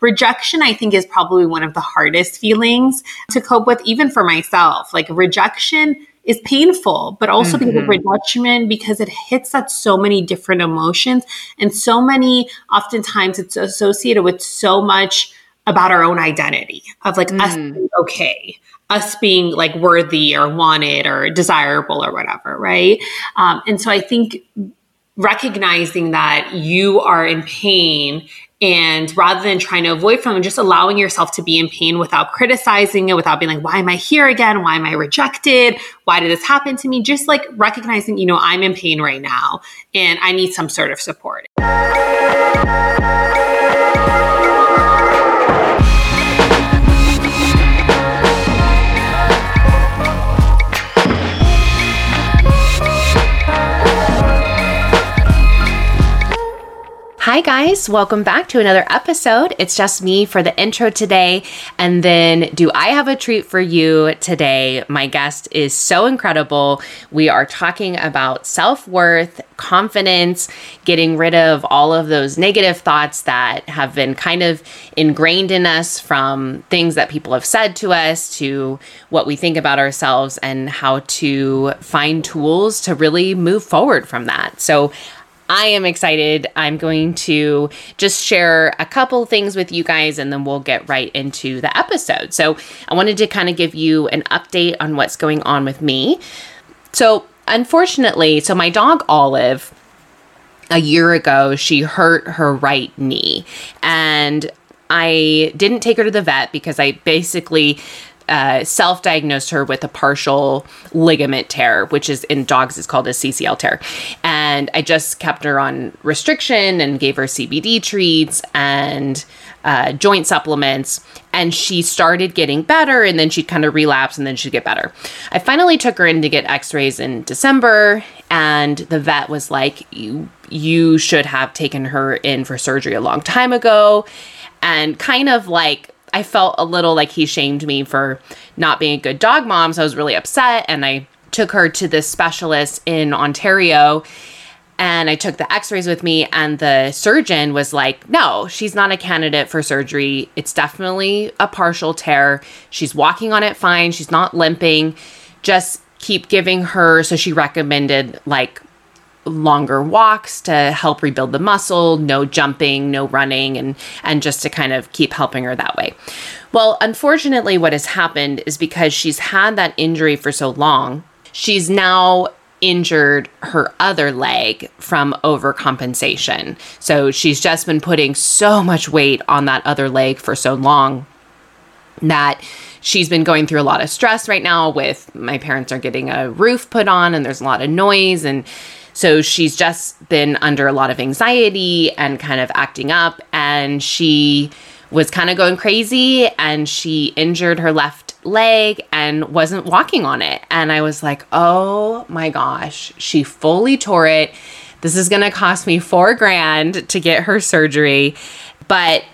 rejection, I think, is probably one of the hardest feelings to cope with, even for myself. Like, rejection is painful, but also because of rejection, because it hits at so many different emotions and so many, oftentimes it's associated with so much about our own identity of like us being okay, us being like worthy or wanted or desirable or whatever, right? And so I think recognizing that you are in pain, and rather than trying to avoid from, just allowing yourself to be in pain without criticizing it, without being like, why am I here again? Why am I rejected? Why did this happen to me? Just like recognizing, you know, I'm in pain right now and I need some sort of support. Hi guys, welcome back to another episode. It's just me for the intro today. And then do I have a treat for you today? My guest is so incredible. We are talking about self-worth, confidence, getting rid of all of those negative thoughts that have been kind of ingrained in us from things that people have said to us, to what we think about ourselves, and how to find tools to really move forward from that. So I am excited. I'm going to just share a couple things with you guys, and then we'll get right into the episode. So I wanted to kind of give you an update on what's going on with me. So unfortunately, my dog Olive, a year ago, she hurt her right knee, and I didn't take her to the vet because I basically self-diagnosed her with a partial ligament tear, which is in dogs is called a CCL tear. And I just kept her on restriction and gave her CBD treats and joint supplements. And she started getting better, and then she'd kind of relapse, and then she'd get better. I finally took her in to get x-rays in December, and the vet was like, you should have taken her in for surgery a long time ago. And kind of like, I felt a little like he shamed me for not being a good dog mom. So I was really upset, and I took her to this specialist in Ontario, and I took the x-rays with me, and the surgeon was like, no, she's not a candidate for surgery. It's definitely a partial tear. She's walking on it fine. She's not limping. Just keep giving her. So she recommended like longer walks to help rebuild the muscle, no jumping, no running, and just to kind of keep helping her that way. Well, unfortunately, what has happened is because she's had that injury for so long, she's now injured her other leg from overcompensation. So she's just been putting so much weight on that other leg for so long that she's been going through a lot of stress right now with my parents are getting a roof put on, and there's a lot of noise, and so she's just been under a lot of anxiety and kind of acting up, and she was kind of going crazy, and she injured her left leg and wasn't walking on it. And I was like, oh my gosh, she fully tore it. This is going to cost me $4,000 to get her surgery, but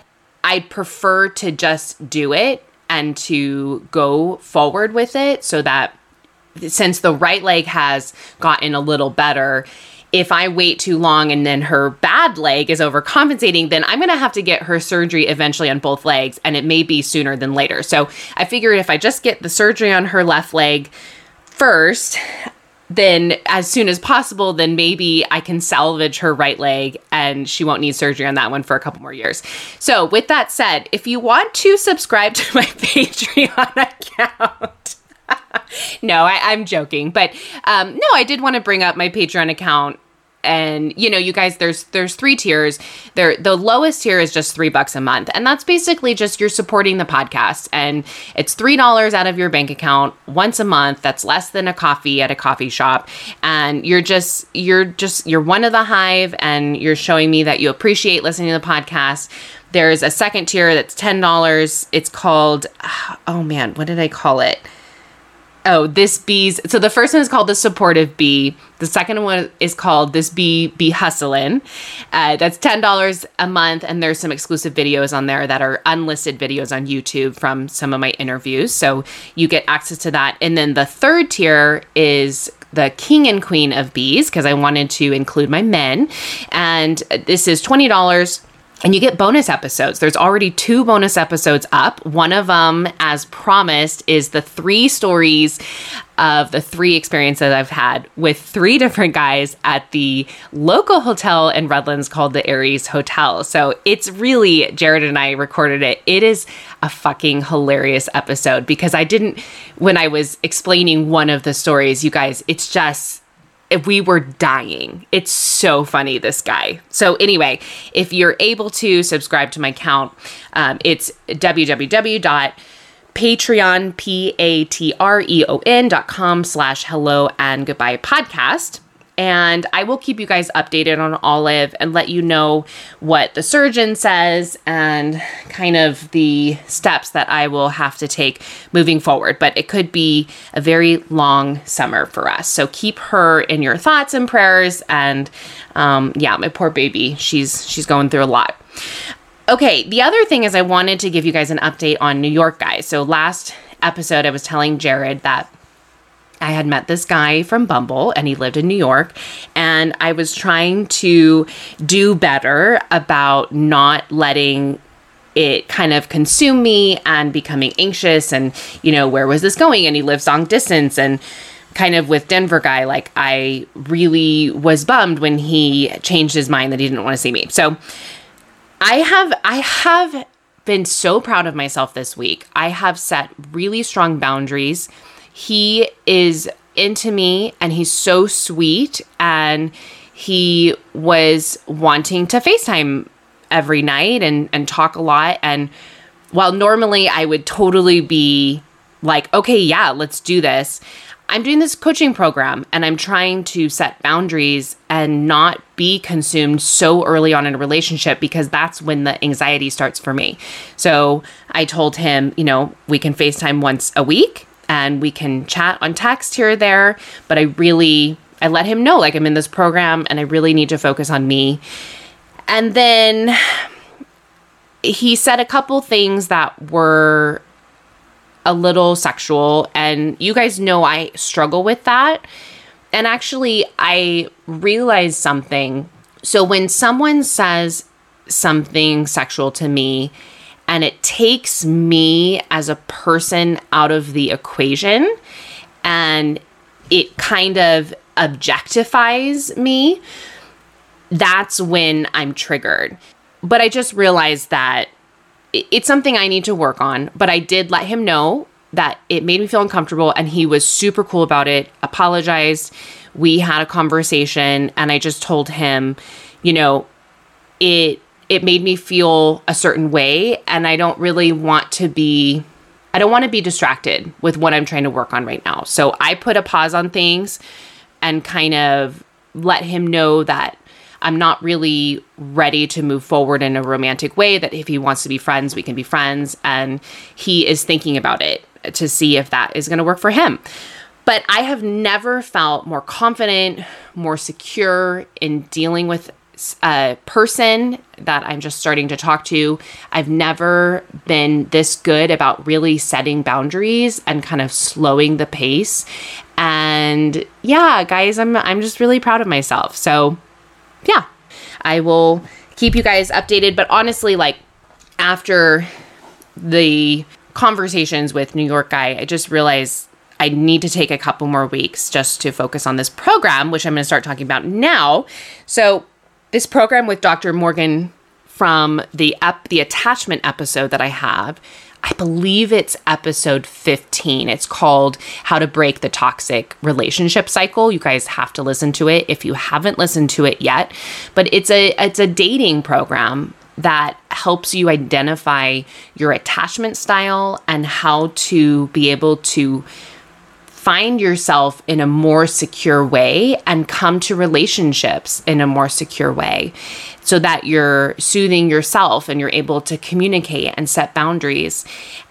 I'd prefer to just do it and to go forward with it, so that since the right leg has gotten a little better, if I wait too long and then her bad leg is overcompensating, then I'm going to have to get her surgery eventually on both legs, and it may be sooner than later. So I figured if I just get the surgery on her left leg first, then as soon as possible, then maybe I can salvage her right leg and she won't need surgery on that one for a couple more years. So with that said, if you want to subscribe to my Patreon account... No, I'm joking. But no, I did want to bring up my Patreon account. And, you know, you guys, there's three tiers. The lowest tier is just $3 a month. And that's basically just you're supporting the podcast. And it's $3 out of your bank account once a month. That's less than a coffee at a coffee shop. And you're one of the hive, and you're showing me that you appreciate listening to the podcast. There's a second tier that's $10. It's called, oh man, what did I call it? Oh, This Bee's. So the first one is called The Supportive Bee. The second one is called This Bee Be Hustlin'. That's $10 a month. And there's some exclusive videos on there that are unlisted videos on YouTube from some of my interviews. So you get access to that. And then the third tier is the King and Queen of Bees, because I wanted to include my men. And this is $20. And you get bonus episodes. There's already 2 bonus episodes up. One of them, as promised, is the 3 stories of the 3 experiences I've had with 3 different guys at the local hotel in Redlands called the Aries Hotel. So it's really, Jared and I recorded it. It is a fucking hilarious episode because I didn't, when I was explaining one of the stories, you guys, it's just, we were dying. It's so funny, this guy. So anyway, if you're able to subscribe to my account, it's patreon.com/helloandgoodbyepodcast. And I will keep you guys updated on Olive and let you know what the surgeon says and kind of the steps that I will have to take moving forward. But it could be a very long summer for us. So keep her in your thoughts and prayers. And yeah, my poor baby, she's going through a lot. Okay, the other thing is I wanted to give you guys an update on New York, guys. So last episode, I was telling Jared that I had met this guy from Bumble and he lived in New York, and I was trying to do better about not letting it kind of consume me and becoming anxious and, you know, where was this going? And he lives long distance, and kind of with Denver guy, like I really was bummed when he changed his mind that he didn't want to see me. So I have been so proud of myself this week. I have set really strong boundaries. He is into me and he's so sweet, and he was wanting to FaceTime every night and talk a lot. And while normally I would totally be like, okay, yeah, let's do this, I'm doing this coaching program and I'm trying to set boundaries and not be consumed so early on in a relationship, because that's when the anxiety starts for me. So I told him, you know, we can FaceTime once a week. And we can chat on text here or there, but I let him know, like, I'm in this program and I really need to focus on me. And then he said a couple things that were a little sexual, and you guys know I struggle with that. And actually, I realized something. So when someone says something sexual to me, and it takes me as a person out of the equation, and it kind of objectifies me, that's when I'm triggered. But I just realized that it's something I need to work on. But I did let him know that it made me feel uncomfortable, and he was super cool about it, apologized. We had a conversation, and I just told him, you know, it made me feel a certain way, and I don't want to be distracted with what I'm trying to work on right now. So I put a pause on things and kind of let him know that I'm not really ready to move forward in a romantic way, that if he wants to be friends, we can be friends. And he is thinking about it to see if that is going to work for him. But I have never felt more confident, more secure in dealing with a person that I'm just starting to talk to. I've never been this good about really setting boundaries and kind of slowing the pace. And yeah, guys, I'm just really proud of myself. So yeah, I will keep you guys updated. But honestly, like, after the conversations with New York guy, I just realized I need to take a couple more weeks just to focus on this program, which I'm going to start talking about now. So this program with Dr. Morgan from the attachment episode that I have, I believe it's episode 15. It's called How to Break the Toxic Relationship Cycle. You guys have to listen to it if you haven't listened to it yet. But it's a dating program that helps you identify your attachment style and how to be able to find yourself in a more secure way and come to relationships in a more secure way, so that you're soothing yourself and you're able to communicate and set boundaries.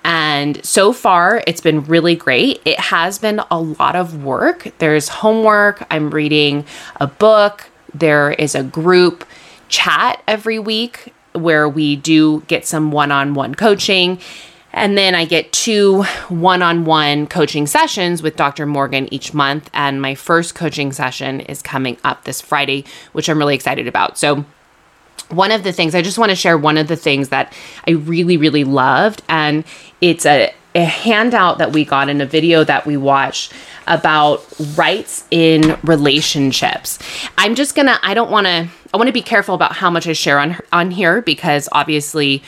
And so far, it's been really great. It has been a lot of work. There's homework. I'm reading a book. There is a group chat every week where we do get some one-on-one coaching. And then I get 2 one-on-one coaching sessions with Dr. Morgan each month. And my first coaching session is coming up this Friday, which I'm really excited about. So One of the things, I just want to share one of the things that I really, really loved, and it's a handout that we got in a video that we watched about rights in relationships. I'm just going to, I want to be careful about how much I share on here, because obviously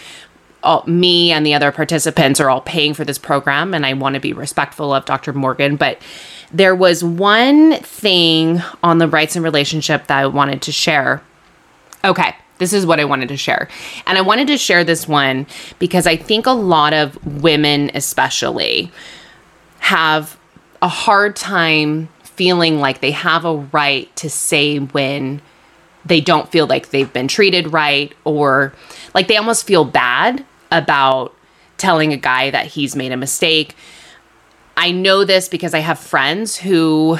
me and the other participants are all paying for this program, and I want to be respectful of Dr. Morgan. But there was one thing on the rights in relationship that I wanted to share. Okay. This is what I wanted to share. And I wanted to share this one because I think a lot of women especially have a hard time feeling like they have a right to say when they don't feel like they've been treated right, or like they almost feel bad about telling a guy that he's made a mistake. I know this because I have friends who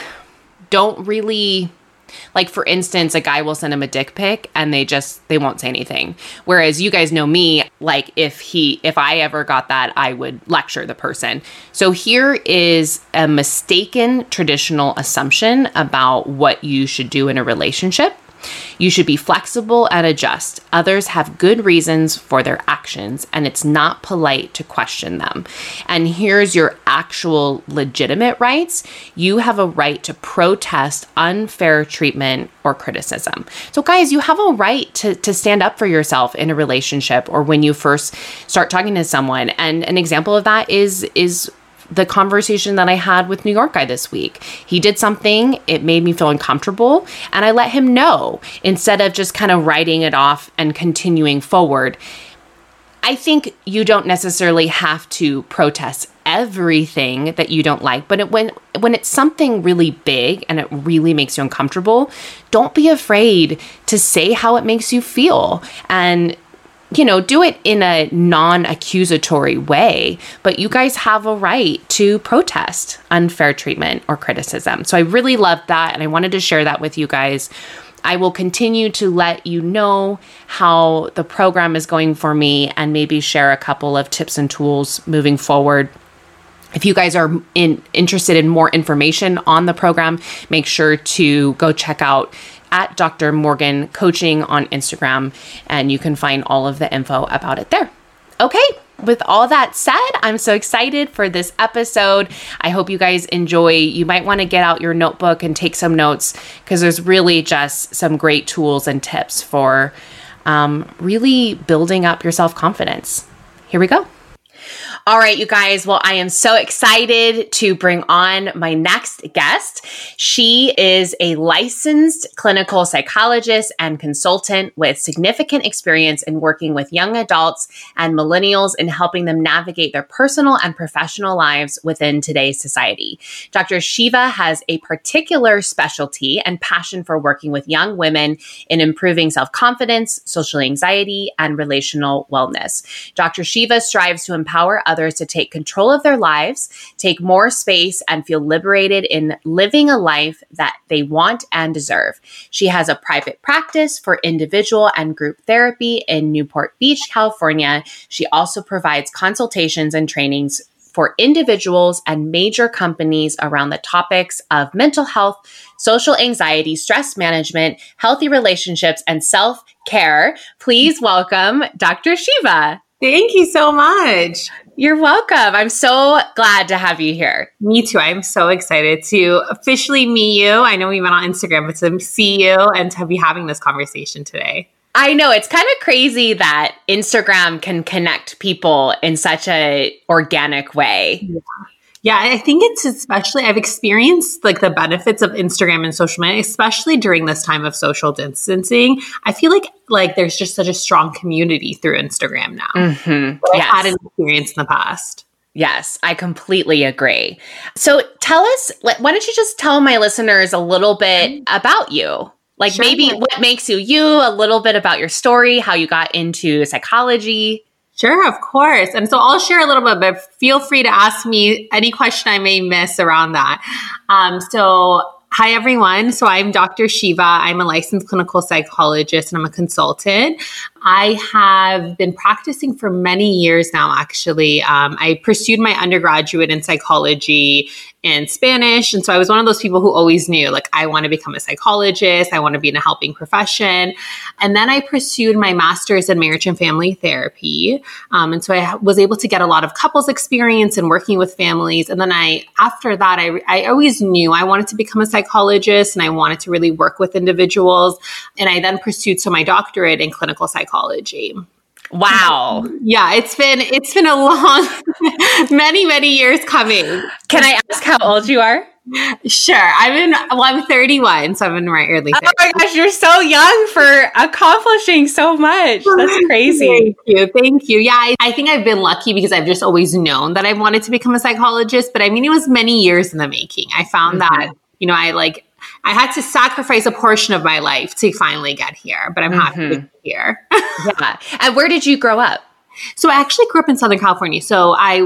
don't really... Like, for instance, a guy will send him a dick pic and they won't say anything. Whereas you guys know me, like if I ever got that, I would lecture the person. So here is a mistaken traditional assumption about what you should do in a relationship. You should be flexible and adjust. Others have good reasons for their actions, and it's not polite to question them. And here's your actual legitimate rights. You have a right to protest unfair treatment or criticism. So guys, you have a right to stand up for yourself in a relationship or when you first start talking to someone. And an example of that is the conversation that I had with New York guy this week. He did something, it made me feel uncomfortable, and I let him know instead of just kind of writing it off and continuing forward. I think you don't necessarily have to protest everything that you don't like, but when it's something really big and it really makes you uncomfortable, don't be afraid to say how it makes you feel, and do it in a non-accusatory way, but you guys have a right to protest unfair treatment or criticism. So I really loved that, and I wanted to share that with you guys. I will continue to let you know how the program is going for me and maybe share a couple of tips and tools moving forward. If you guys are interested in more information on the program, make sure to go check out at Dr. Morgan Coaching on Instagram, and you can find all of the info about it there. Okay, with all that said, I'm so excited for this episode. I hope you guys enjoy. You might want to get out your notebook and take some notes, because there's really just some great tools and tips for really building up your self-confidence. Here we go. All right, you guys. Well, I am so excited to bring on my next guest. She is a licensed clinical psychologist and consultant with significant experience in working with young adults and millennials in helping them navigate their personal and professional lives within today's society. Dr. Shiva has a particular specialty and passion for working with young women in improving self-confidence, social anxiety, and relational wellness. Dr. Shiva strives to empower others to take control of their lives, take more space, and feel liberated in living a life that they want and deserve. She has a private practice for individual and group therapy in Newport Beach, California. She also provides consultations and trainings for individuals and major companies around the topics of mental health, social anxiety, stress management, healthy relationships, and self-care. Please welcome Dr. Shiva. Thank you so much. You're welcome. I'm so glad to have you here. Me too. I'm so excited to officially meet you. I know we met on Instagram, but to see you and to be having this conversation today. I know. It's kind of crazy that Instagram can connect people in such an organic way. Yeah. Yeah, I think it's especially, I've experienced like the benefits of Instagram and social media, especially during this time of social distancing. I feel like there's just such a strong community through Instagram now. Mm-hmm. Yes. I had an experience in the past. Yes, I completely agree. So tell us, why don't you just tell my listeners a little bit about you? Like sure. Maybe what makes you, a little bit about your story, how you got into psychology. Sure, of course. And so I'll share a little bit, but feel free to ask me any question I may miss around that. Hi, everyone. So I'm Dr. Shiva. I'm a licensed clinical psychologist and I'm a consultant. I have been practicing for many years now, actually. I pursued my undergraduate in psychology and Spanish. And so I was one of those people who always knew, like, I want to become a psychologist. I want to be in a helping profession. And then I pursued my master's in marriage and family therapy. And so I was able to get a lot of couples experience and working with families. And then after that, I always knew I wanted to become a psychologist and I wanted to really work with individuals. And I then pursued my doctorate in clinical psychology. Wow. Yeah, it's been a long, many years coming. Can I ask how old you are? Sure. I'm 31, so I'm in my early 30s. Oh my gosh, you're so young for accomplishing so much. That's crazy. Thank you. Yeah, I think I've been lucky because I've just always known that I wanted to become a psychologist, but I mean, it was many years in the making. I found that, I had to sacrifice a portion of my life to finally get here, but I'm happy to be here. Yeah. And where did you grow up? So I actually grew up in Southern California. So I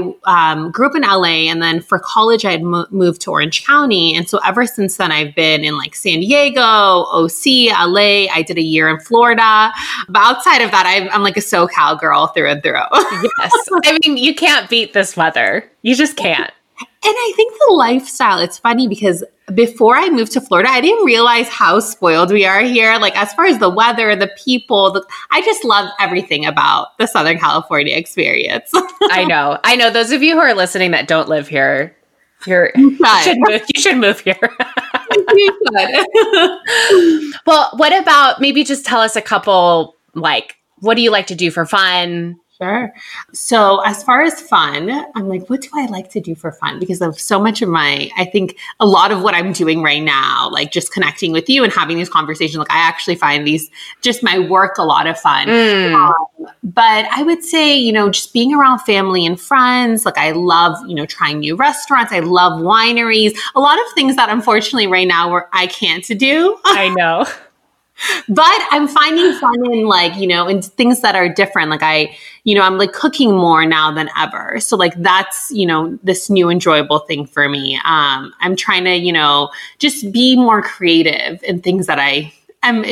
grew up in LA, and then for college, I had moved to Orange County. And so ever since then, I've been in San Diego, OC, LA. I did a year in Florida. But outside of that, I'm like a SoCal girl through and through. Yes. I mean, you can't beat this weather. You just can't. And I think the lifestyle, it's funny because before I moved to Florida, I didn't realize how spoiled we are here. As far as the weather, the people, I just love everything about the Southern California experience. I know. Those of you who are listening that don't live here, you should move here. You should. Well, what about maybe just tell us a couple, what do you like to do for fun? Sure. So as far as fun, I'm what do I like to do for fun? Because of so much of I think a lot of what I'm doing right now, just connecting with you and having these conversations, I actually find just my work a lot of fun. But I would say, just being around family and friends. I love, trying new restaurants. I love wineries. A lot of things that unfortunately right now I can't do. I know. But I'm finding fun in in things that are different. I'm cooking more now than ever. So that's, this new enjoyable thing for me. I'm trying to, just be more creative in things that I am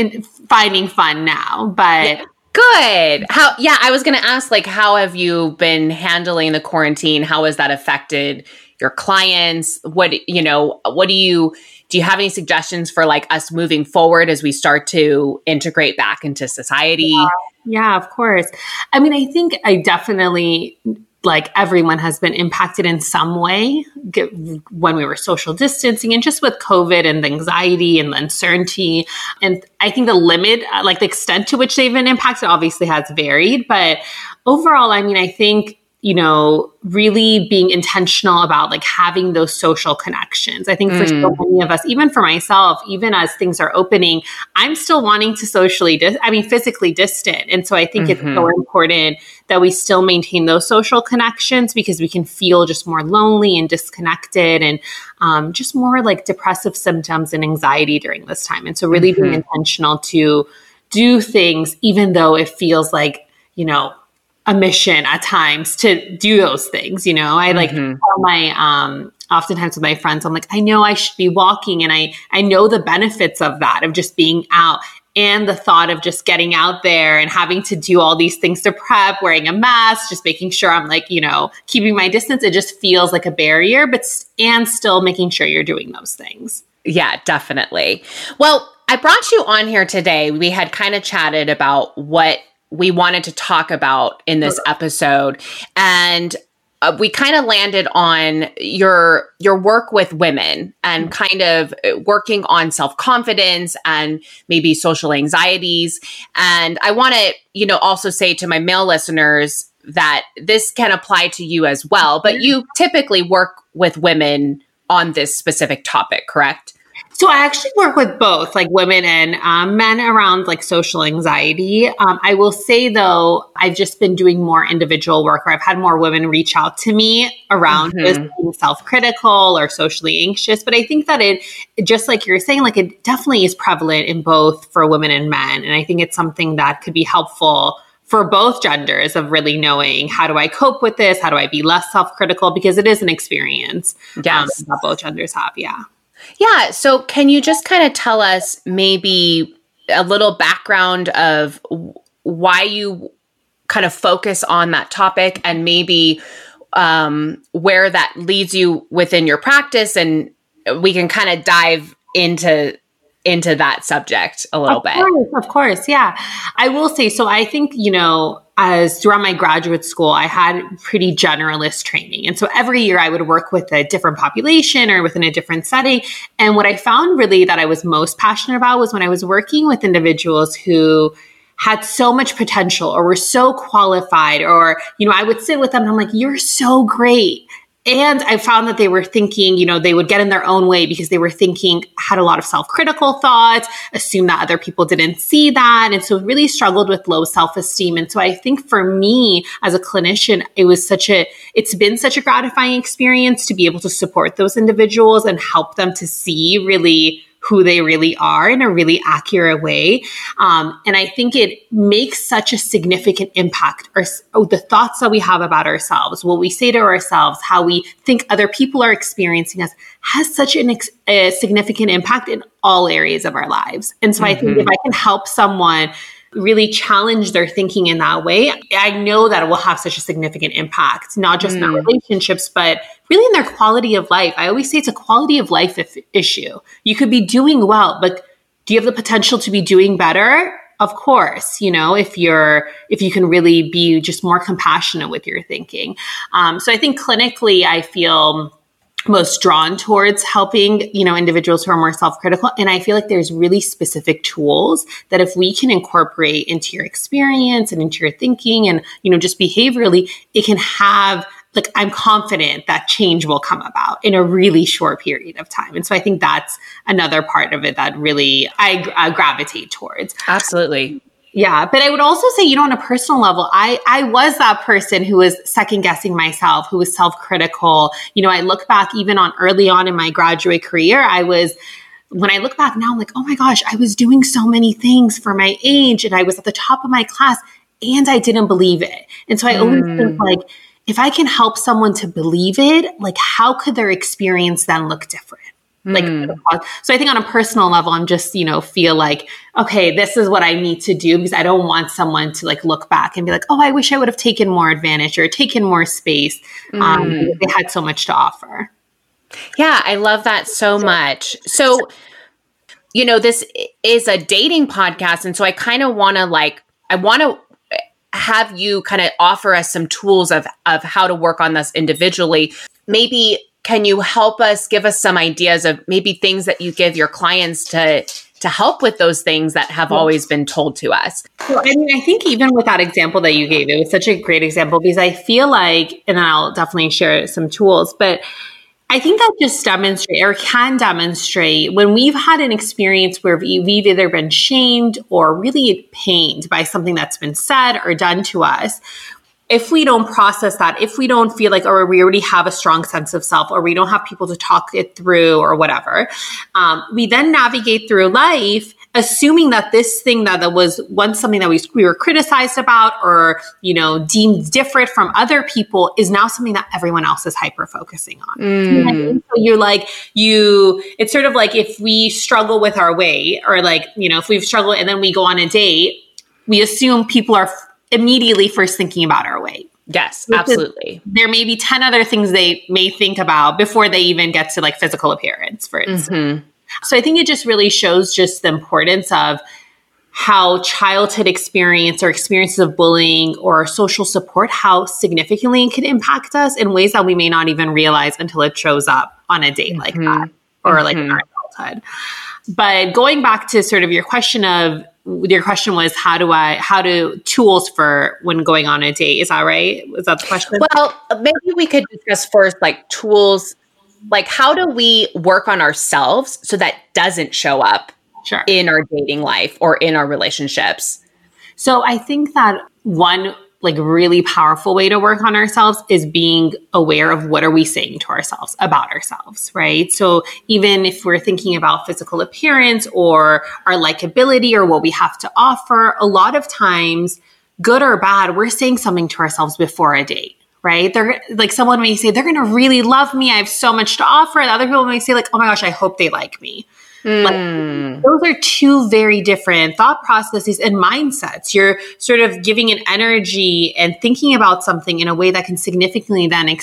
finding fun now. But good. I was going to ask, how have you been handling the quarantine? How has that affected your clients? Do you have any suggestions for us moving forward as we start to integrate back into society? Yeah, of course. I mean, I think I definitely everyone has been impacted in some way when we were social distancing and just with COVID and the anxiety and the uncertainty. And I think the limit, the extent to which they've been impacted obviously has varied. But overall, I mean, I think really being intentional about having those social connections. I think for so many of us, even for myself, even as things are opening, I'm still wanting to physically distant. And so I think it's so important that we still maintain those social connections because we can feel just more lonely and disconnected and just more depressive symptoms and anxiety during this time. And so really being intentional to do things, even though it feels a mission at times to do those things. I tell my, oftentimes with my friends, I'm I know I should be walking and I know the benefits of that, of just being out and the thought of just getting out there and having to do all these things to prep, wearing a mask, just making sure I'm keeping my distance. It just feels like a barrier, and still making sure you're doing those things. Yeah, definitely. Well, I brought you on here today. We had kind of chatted about what we wanted to talk about in this episode. And we kind of landed on your work with women and kind of working on self-confidence and maybe social anxieties. And I want to, also say to my male listeners that this can apply to you as well, but you typically work with women on this specific topic, correct? So I actually work with both women and men around social anxiety. I will say though, I've just been doing more individual work, or I've had more women reach out to me around just being self-critical or socially anxious. But I think that it, just like you're saying, it definitely is prevalent in both for women and men. And I think it's something that could be helpful for both genders of really knowing, how do I cope with this? How do I be less self-critical? Because it is an experience that both genders have. Yeah. Yeah. So can you just kind of tell us maybe a little background of why you kind of focus on that topic and maybe where that leads you within your practice, and we can kind of dive into that subject a little bit. Of course, yeah. I will say, so I think, you know, as throughout my graduate school, I had pretty generalist training. And so every year I would work with a different population or within a different setting. And what I found really that I was most passionate about was when I was working with individuals who had so much potential or were so qualified, or, you know, I would sit with them and I'm like, you're so great. And I found that they were thinking, you know, they would get in their own way because they were thinking, had a lot of self-critical thoughts, assumed that other people didn't see that. And so really struggled with low self-esteem. And so I think for me as a clinician, it's been such a gratifying experience to be able to support those individuals and help them to see really who they really are in a really accurate way. And I think it makes such a significant impact, or the thoughts that we have about ourselves, what we say to ourselves, how we think other people are experiencing us, has such a significant impact in all areas of our lives. And so I think if I can help someone really challenge their thinking in that way, I know that it will have such a significant impact, not just in their relationships, but really in their quality of life. I always say it's a quality of life issue. You could be doing well, but do you have the potential to be doing better? Of course, you know, if you can really be just more compassionate with your thinking. So I think clinically, I feel most drawn towards helping, you know, individuals who are more self-critical. And I feel like there's really specific tools that if we can incorporate into your experience and into your thinking and, you know, just behaviorally, it can have, like, I'm confident that change will come about in a really short period of time. And so I think that's another part of it that really I gravitate towards. Absolutely. Yeah. But I would also say, you know, on a personal level, I was that person who was second guessing myself, who was self-critical. You know, I look back even on early on in my graduate career, when I look back now, I'm like, oh my gosh, I was doing so many things for my age and I was at the top of my class and I didn't believe it. And so I always think, like, if I can help someone to believe it, like, how could their experience then look different? Like, so I think on a personal level, I'm just, you know, feel like, okay, this is what I need to do, because I don't want someone to, like, look back and be like, oh, I wish I would have taken more advantage or taken more space. They had so much to offer. Yeah. I love that so much. So, you know, this is a dating podcast. And so I kind of want to, like, I want to have you kind of offer us some tools of how to work on this individually. Maybe, can you help us, give us some ideas of maybe things that you give your clients to help with those things that have always been told to us? Well, I mean, I think even with that example that you gave, it was such a great example, because I feel like, and I'll definitely share some tools, but I think that just can demonstrate when we've had an experience where we've either been shamed or really pained by something that's been said or done to us. If we don't process that, if we don't feel like, or we already have a strong sense of self, or we don't have people to talk it through or whatever, we then navigate through life assuming that this thing that was once something that we were criticized about or, you know, deemed different from other people is now something that everyone else is hyper-focusing on. And so you're like, it's sort of like if we struggle with our weight, or, like, you know, if we've struggled and then we go on a date, we assume people are immediately first thinking about our weight. Yes, absolutely. There may be 10 other things they may think about before they even get to, like, physical appearance, for instance. So I think it just really shows just the importance of how childhood experience or experiences of bullying or social support, how significantly it can impact us in ways that we may not even realize until it shows up on a date like that, or like in our adulthood. But going back to sort of your question was, how do tools for when going on a date? Is that right? Was that the question? Well, maybe we could discuss first, like, tools, like, how do we work on ourselves so that doesn't show up in our dating life or in our relationships? So I think that one, like, really powerful way to work on ourselves is being aware of what are we saying to ourselves about ourselves, right? So even if we're thinking about physical appearance or our likability or what we have to offer, a lot of times, good or bad, we're saying something to ourselves before a date, right? They're like, someone may say, they're going to really love me, I have so much to offer. And other people may say, like, oh my gosh, I hope they like me. Like, those are two very different thought processes and mindsets. You're sort of giving an energy and thinking about something in a way that can significantly then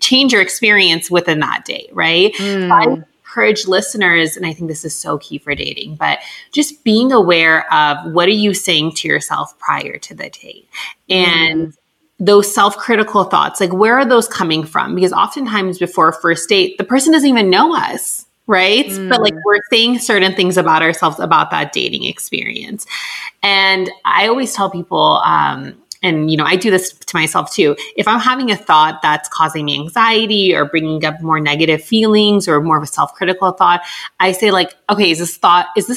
change your experience within that day, right? So I encourage listeners, and I think this is so key for dating, but just being aware of what are you saying to yourself prior to the date. And those self-critical thoughts, like where are those coming from? Because oftentimes before a first date, the person doesn't even know us, right? But like we're saying certain things about ourselves about that dating experience. And I always tell people, and you know, I do this to myself too. If I'm having a thought that's causing me anxiety or bringing up more negative feelings or more of a self-critical thought, I say like, okay, is this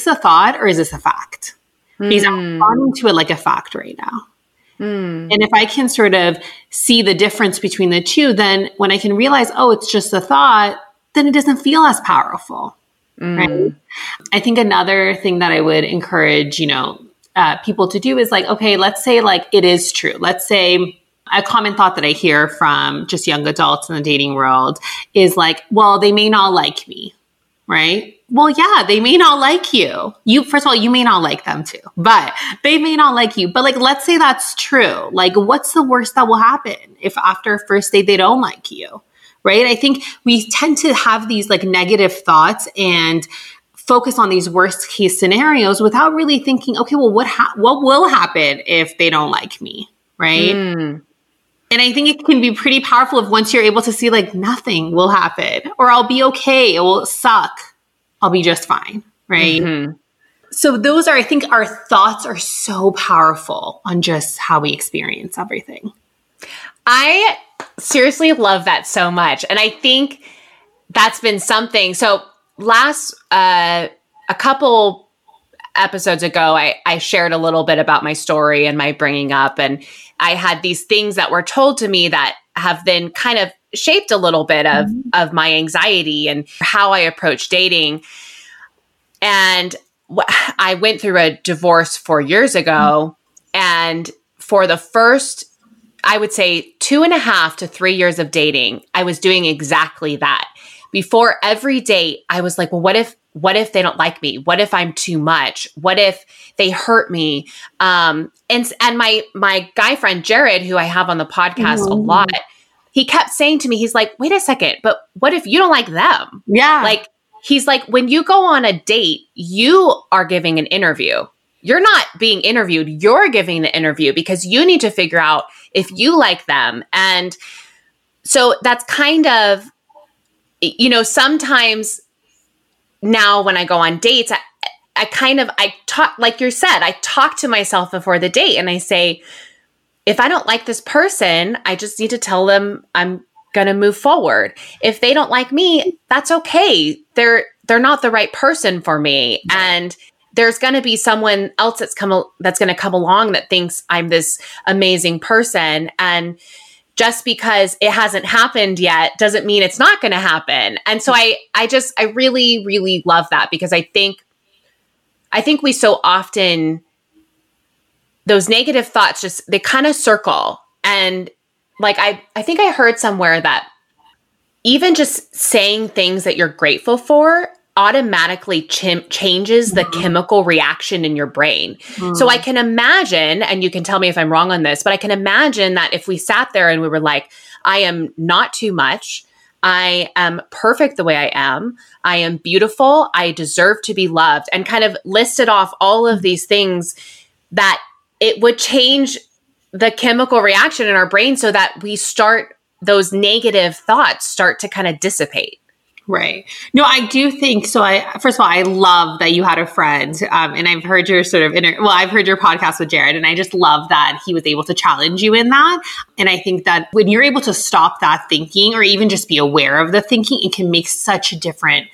a thought or is this a fact? Because I'm responding to it like a fact right now. And if I can sort of see the difference between the two, then when I can realize, oh, it's just a thought, then it doesn't feel as powerful, right? I think another thing that I would encourage, you know, people to do is like, okay, let's say like it is true. Let's say a common thought that I hear from just young adults in the dating world is like, well, they may not like me, right? Well, yeah, they may not like you. First of all, you may not like them too, but they may not like you. But like, let's say that's true. Like, what's the worst that will happen if after a first date, they don't like you, right? I think we tend to have these like negative thoughts and focus on these worst case scenarios without really thinking, okay, well, what will happen if they don't like me, right? And I think it can be pretty powerful if once you're able to see like nothing will happen or I'll be okay, it will suck. I'll be just fine, right? So those are, I think our thoughts are so powerful on just how we experience everything. I seriously love that so much. And I think that's been something. So last, a couple episodes ago, I shared a little bit about my story and my bringing up. And I had these things that were told to me that have then kind of shaped a little bit of my anxiety and how I approach dating. And I went through a divorce 4 years ago. And for the first, I would say 2.5 to 3 years of dating, I was doing exactly that. Before every date, I was like, well, what if they don't like me? What if I'm too much? What if they hurt me? And my guy friend, Jared, who I have on the podcast a lot, he kept saying to me, he's like, wait a second, but what if you don't like them? Yeah. Like, he's like, when you go on a date, you are giving an interview. You're not being interviewed. You're giving the interview because you need to figure out if you like them. And so that's kind of, you know, sometimes now when I go on dates, I talk, like you said, I talk to myself before the date and I say, if I don't like this person, I just need to tell them I'm going to move forward. If they don't like me, that's okay. They're not the right person for me. And there's going to be someone else that's going to come along that thinks I'm this amazing person. And just because it hasn't happened yet doesn't mean it's not going to happen. And so I really, really love that because I think we so often, those negative thoughts just, they kind of circle. And like, I think I heard somewhere that even just saying things that you're grateful for automatically changes the chemical reaction in your brain. So I can imagine, and you can tell me if I'm wrong on this, but I can imagine that if we sat there and we were like, I am not too much. I am perfect the way I am. I am beautiful. I deserve to be loved, and kind of listed off all of these things, that it would change the chemical reaction in our brain so that we start, those negative thoughts start to kind of dissipate. Right. No, I do think so. First of all, I love that you had a friend, and I've heard your I've heard your podcast with Jared, and I just love that he was able to challenge you in that. And I think that when you're able to stop that thinking, or even just be aware of the thinking, it can make such a different,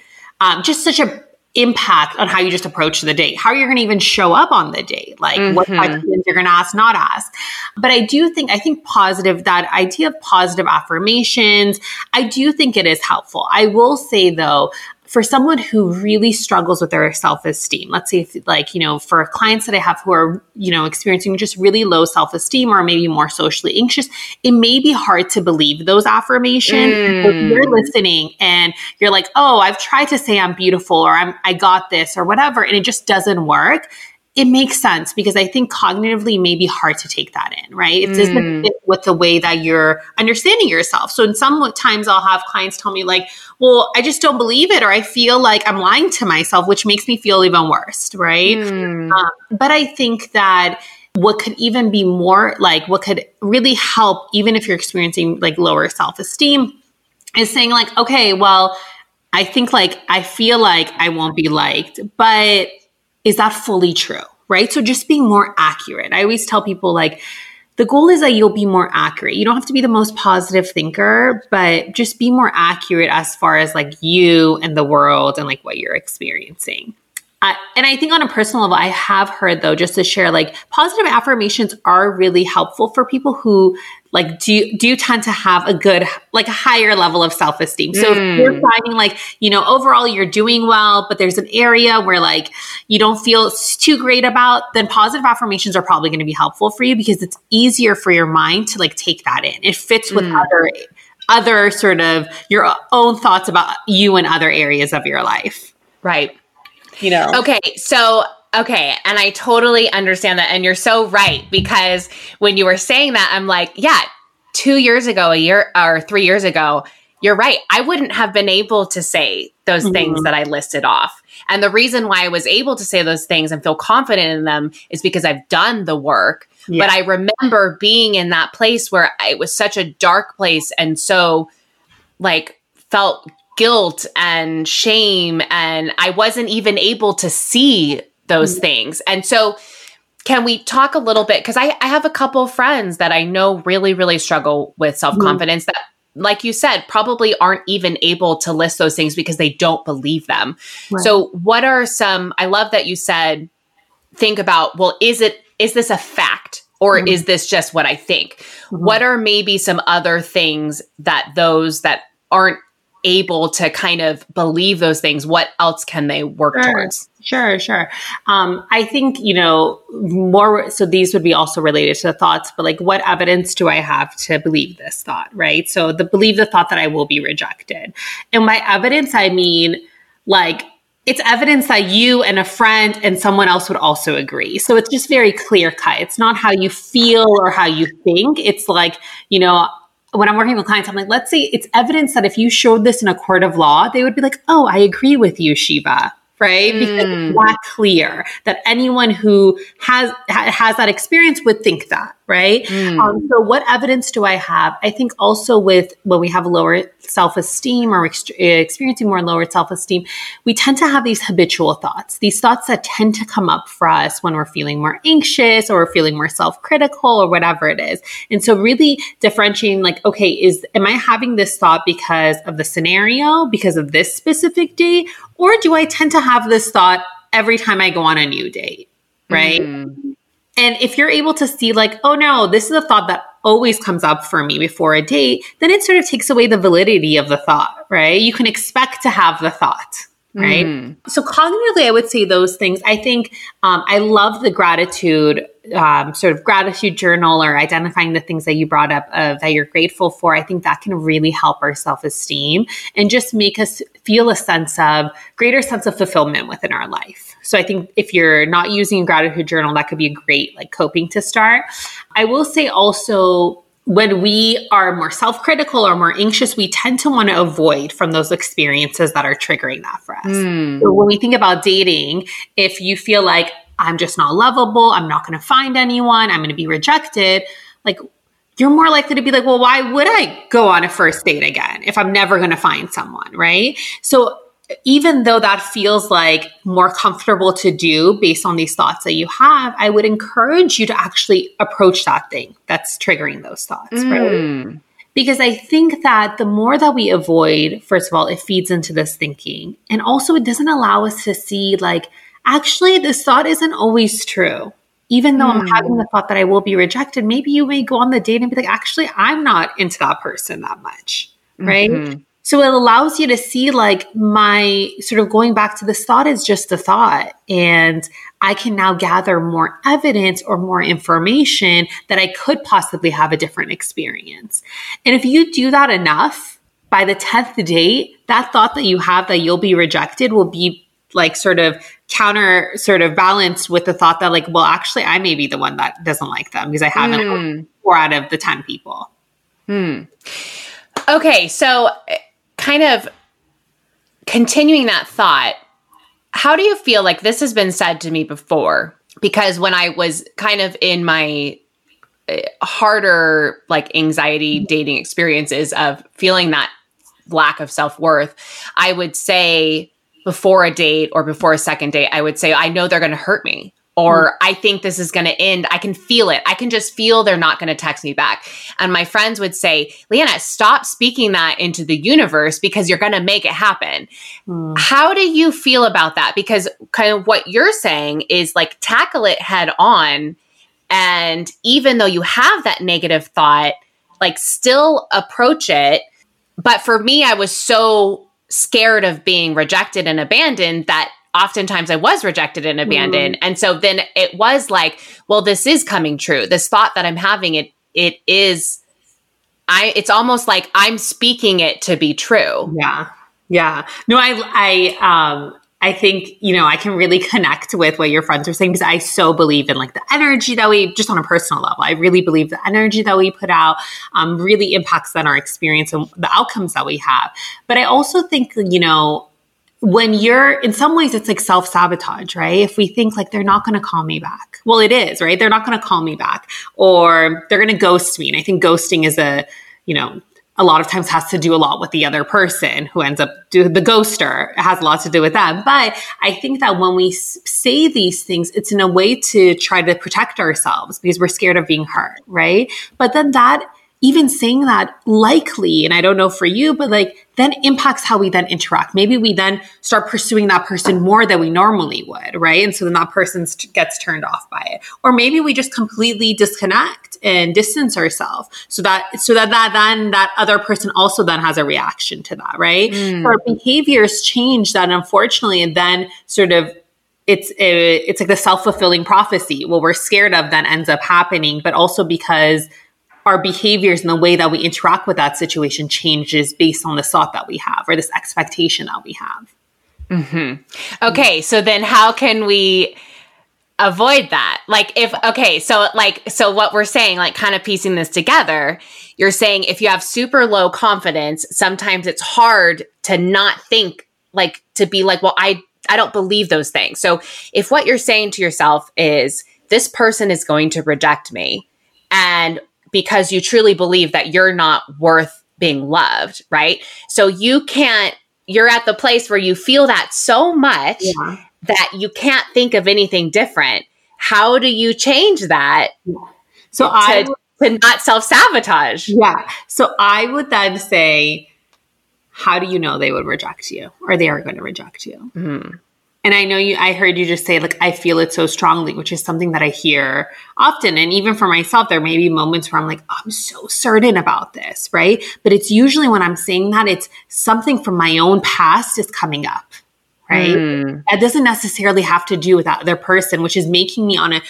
just such a impact on how you just approach the date, how you're going to even show up on the date, like what questions you're going to ask, not ask. But I think positive, that idea of positive affirmations, I do think it is helpful. I will say though, for someone who really struggles with their self-esteem, let's say if, like, you know, for clients that I have who are, you know, experiencing just really low self-esteem or maybe more socially anxious, it may be hard to believe those affirmations. If you're listening and you're like, oh, I've tried to say I'm beautiful or I got this or whatever, and it just doesn't work. It makes sense because I think cognitively it may be hard to take that in, right? It doesn't fit with the way that you're understanding yourself. So in some times I'll have clients tell me like, well, I just don't believe it, or I feel like I'm lying to myself, which makes me feel even worse, right? But I think that what could even be more like, what could really help, even if you're experiencing like lower self-esteem, is saying like, okay, well, I think like, I feel like I won't be liked, but is that fully true, right? So just being more accurate. I always tell people like, the goal is that you'll be more accurate. You don't have to be the most positive thinker, but just be more accurate as far as like you and the world and like what you're experiencing. And I think on a personal level, I have heard though, just to share, like positive affirmations are really helpful for people who like do tend to have a good, like a higher level of self-esteem. So if you're finding like, you know, overall you're doing well, but there's an area where like you don't feel too great about, then positive affirmations are probably going to be helpful for you because it's easier for your mind to like take that in. It fits with other sort of your own thoughts about you and other areas of your life. Right. You know. Okay. And I totally understand that. And you're so right, because when you were saying that, I'm like, yeah, 2 years ago, a year or 3 years ago, you're right. I wouldn't have been able to say those things that I listed off. And the reason why I was able to say those things and feel confident in them is because I've done the work. Yeah. But I remember being in that place where it was such a dark place. And so like felt guilt and shame, and I wasn't even able to see those things. And so can we talk a little bit? Because I have a couple friends that I know really, really struggle with self-confidence that, like you said, probably aren't even able to list those things because they don't believe them. Right. So what are some, I love that you said, think about, well, is this a fact or is this just what I think? What are maybe some other things that those that aren't able to kind of believe those things, what else can they work towards? Sure. I think, you know, more, so these would be also related to the thoughts, but like, what evidence do I have to believe this thought, right? So believe the thought that I will be rejected. And by evidence, I mean, like, it's evidence that you and a friend and someone else would also agree. So it's just very clear cut. It's not how you feel or how you think. It's like, you know, when I'm working with clients, I'm like, let's say it's evidence that if you showed this in a court of law, they would be like, oh, I agree with you, Shiva, right? Because it's not clear that anyone who has that experience would think that, right? So what evidence do I have? I think also with when we have lower self-esteem or experiencing more lower self-esteem, we tend to have these habitual thoughts, these thoughts that tend to come up for us when we're feeling more anxious or we're feeling more self-critical or whatever it is. And so really differentiating like, okay, am I having this thought because of the scenario, because of this specific day, or do I tend to have this thought every time I go on a new date, right? And if you're able to see like, oh no, this is a thought that always comes up for me before a date, then it sort of takes away the validity of the thought, right? You can expect to have the thought, right? So cognitively, I would say those things. I think I love the gratitude, sort of gratitude journal or identifying the things that you brought up that you're grateful for. I think that can really help our self-esteem and just make us feel a greater sense of fulfillment within our life. So I think if you're not using a gratitude journal, that could be a great like coping to start. I will say also, when we are more self-critical or more anxious, we tend to want to avoid from those experiences that are triggering that for us. So when we think about dating, if you feel like I'm just not lovable, I'm not going to find anyone, I'm going to be rejected, like you're more likely to be like, well, why would I go on a first date again if I'm never going to find someone, right? So even though that feels like more comfortable to do based on these thoughts that you have, I would encourage you to actually approach that thing that's triggering those thoughts, right? Because I think that the more that we avoid, first of all, it feeds into this thinking. And also it doesn't allow us to see like, actually, this thought isn't always true. Even though I'm having the thought that I will be rejected, maybe you may go on the date and be like, actually, I'm not into that person that much, right? So it allows you to see, like, my sort of going back to this thought is just a thought. And I can now gather more evidence or more information that I could possibly have a different experience. And if you do that enough, by the 10th date, that thought that you have that you'll be rejected will be like sort of counter sort of balanced with the thought that, like, well, actually, I may be the one that doesn't like them because I haven't liked 4 out of the 10 people. Hmm. Okay. So kind of continuing that thought, how do you feel like this has been said to me before? Because when I was kind of in my harder, like, anxiety dating experiences of feeling that lack of self-worth, I would say before a date or before a second date, I would say, I know they're going to hurt me, or I think this is going to end. I can feel it. I can just feel they're not going to text me back. And my friends would say, Leanna, stop speaking that into the universe because you're going to make it happen. Mm. How do you feel about that? Because kind of what you're saying is, like, tackle it head on. And even though you have that negative thought, like, still approach it. But for me, I was so scared of being rejected and abandoned that oftentimes I was rejected and abandoned. And so then it was like, well, this is coming true. This thought that I'm having, it's almost like I'm speaking it to be true. Yeah. Yeah. No, I think, you know, I can really connect with what your friends are saying because I so believe in, like, the energy that we, just on a personal level, I really believe the energy that we put out really impacts on our experience and the outcomes that we have. But I also think, you know, when you're, in some ways, it's like self-sabotage, right? If we think, like, they're not going to call me back. Well, it is, right? They're not going to call me back, or they're going to ghost me. And I think ghosting is a lot of times has to do a lot with the other person who ends up doing the ghoster. It has a lot to do with them. But I think that when we say these things, it's in a way to try to protect ourselves because we're scared of being hurt, right? But then that, even saying that likely, and I don't know for you, but, like, then impacts how we then interact. Maybe we then start pursuing that person more than we normally would, right? And so then that person gets turned off by it. Or maybe we just completely disconnect and distance ourselves so that then that other person also then has a reaction to that, right? Mm. Our behaviors change that, unfortunately, and then sort of it's like the self-fulfilling prophecy. What we're scared of then ends up happening, but also because our behaviors and the way that we interact with that situation changes based on the thought that we have or this expectation that we have. Mm-hmm. Okay. So then how can we avoid that? Like, so what we're saying, like, kind of piecing this together, you're saying if you have super low confidence, sometimes it's hard to not think, like, to be like, well, I don't believe those things. So if what you're saying to yourself is, this person is going to reject me, and because you truly believe that you're not worth being loved, right? So you're at the place where you feel that so much that you can't think of anything different. How do you change that? So to not self-sabotage? Yeah. So I would then say, how do you know they would reject you, or they are going to reject you? Mm-hmm. And I heard you just say, like, I feel it so strongly, which is something that I hear often. And even for myself, there may be moments where I'm like, oh, I'm so certain about this, right? But it's usually when I'm saying that, it's something from my own past is coming up, right? Mm. That doesn't necessarily have to do with that other person, which is making me on a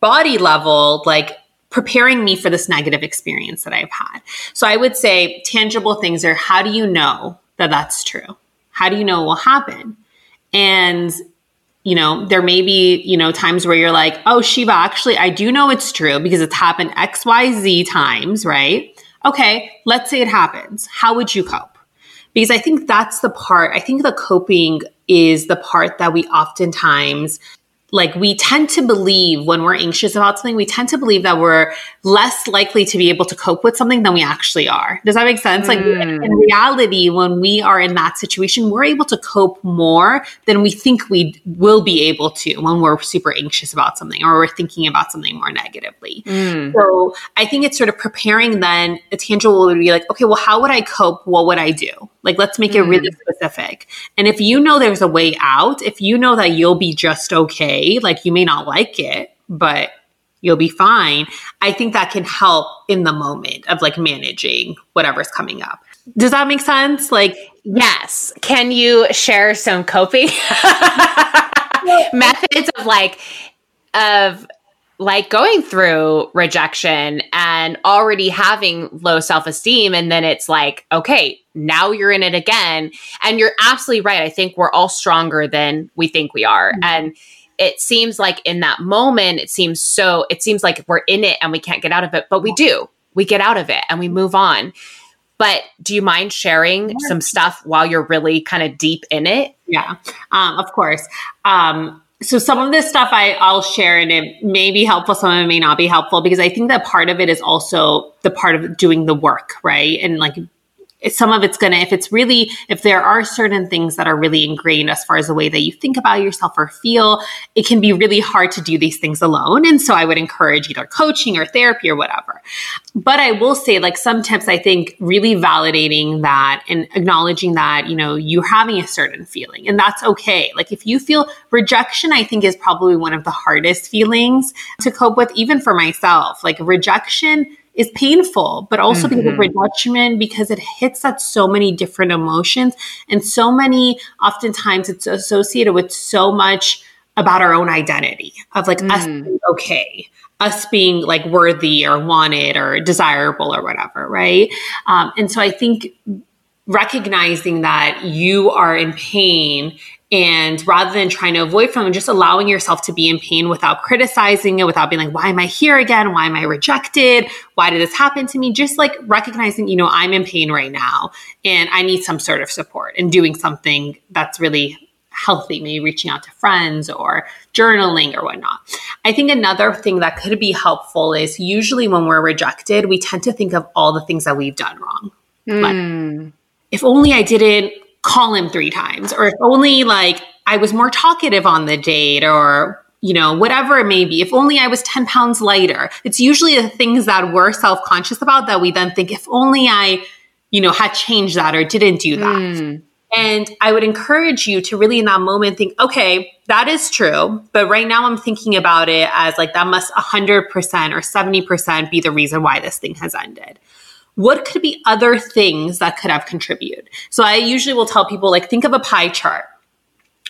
body level, like, preparing me for this negative experience that I've had. So I would say tangible things are, how do you know that that's true? How do you know it will happen? And, you know, there may be, you know, times where you're like, oh, Shiva, actually, I do know it's true because it's happened X, Y, Z times, right? Okay, let's say it happens. How would you cope? Because I think that's the part, I think the coping is the part that we oftentimes, like, we tend to believe when we're anxious about something, we tend to believe that we're less likely to be able to cope with something than we actually are. Does that make sense? Mm. Like, in reality, when we are in that situation, we're able to cope more than we think we will be able to when we're super anxious about something or we're thinking about something more negatively. Mm. So I think it's sort of preparing then a tangible would be like, okay, well, how would I cope? What would I do? Like, let's make it really specific. And if you know there's a way out, if you know that you'll be just okay, like, you may not like it, but you'll be fine. I think that can help in the moment of like managing whatever's coming up. Does that make sense? Like, yes. Can you share some coping methods of going through rejection and already having low self-esteem? And then it's like, okay, now you're in it again. And you're absolutely right. I think we're all stronger than we think we are. Mm-hmm. And it seems like in that moment, it seems like we're in it and we can't get out of it, but we do, we get out of it and we move on. But do you mind sharing some stuff while you're really kind of deep in it? Yeah, of course. So some of this stuff I'll share, and it may be helpful, some of it may not be helpful, because I think that part of it is also the part of doing the work, right? And like some of it's going to, if there are certain things that are really ingrained as far as the way that you think about yourself or feel, it can be really hard to do these things alone. And so I would encourage either coaching or therapy or whatever. But I will say, like, some tips, I think really validating that and acknowledging that, you know, you're having a certain feeling, and that's okay. Like, if you feel rejection, I think is probably one of the hardest feelings to cope with, even for myself. Like, rejection is painful, but also because of rejection, because it hits at so many different emotions, and so many, oftentimes it's associated with so much about our own identity of like us being okay, us being like worthy or wanted or desirable or whatever, right? And so I think recognizing that you are in pain, and rather than trying to avoid from them, just allowing yourself to be in pain without criticizing it, without being like, why am I here again? Why am I rejected? Why did this happen to me? Just like recognizing, you know, I'm in pain right now and I need some sort of support, and doing something that's really healthy, maybe reaching out to friends or journaling or whatnot. I think another thing that could be helpful is usually when we're rejected, we tend to think of all the things that we've done wrong. Like, if only I didn't call him 3 times, or if only like I was more talkative on the date, or, you know, whatever it may be, if only I was 10 pounds lighter. It's usually the things that we're self-conscious about that we then think, if only I, you know, had changed that or didn't do that. And I would encourage you to really in that moment think, okay, that is true. But right now I'm thinking about it as like, that must 100% or 70% be the reason why this thing has ended. What could be other things that could have contributed? So I usually will tell people, like, think of a pie chart.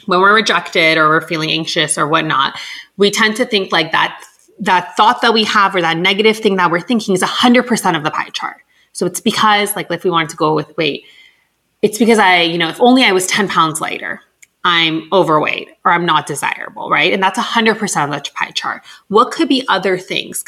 When we're rejected or we're feeling anxious or whatnot, we tend to think like that thought that we have or that negative thing that we're thinking is 100% of the pie chart. So it's because, like, if we wanted to go with weight, it's because I, you know, if only I was 10 pounds lighter, I'm overweight or I'm not desirable, right? And that's 100% of the pie chart. What could be other things?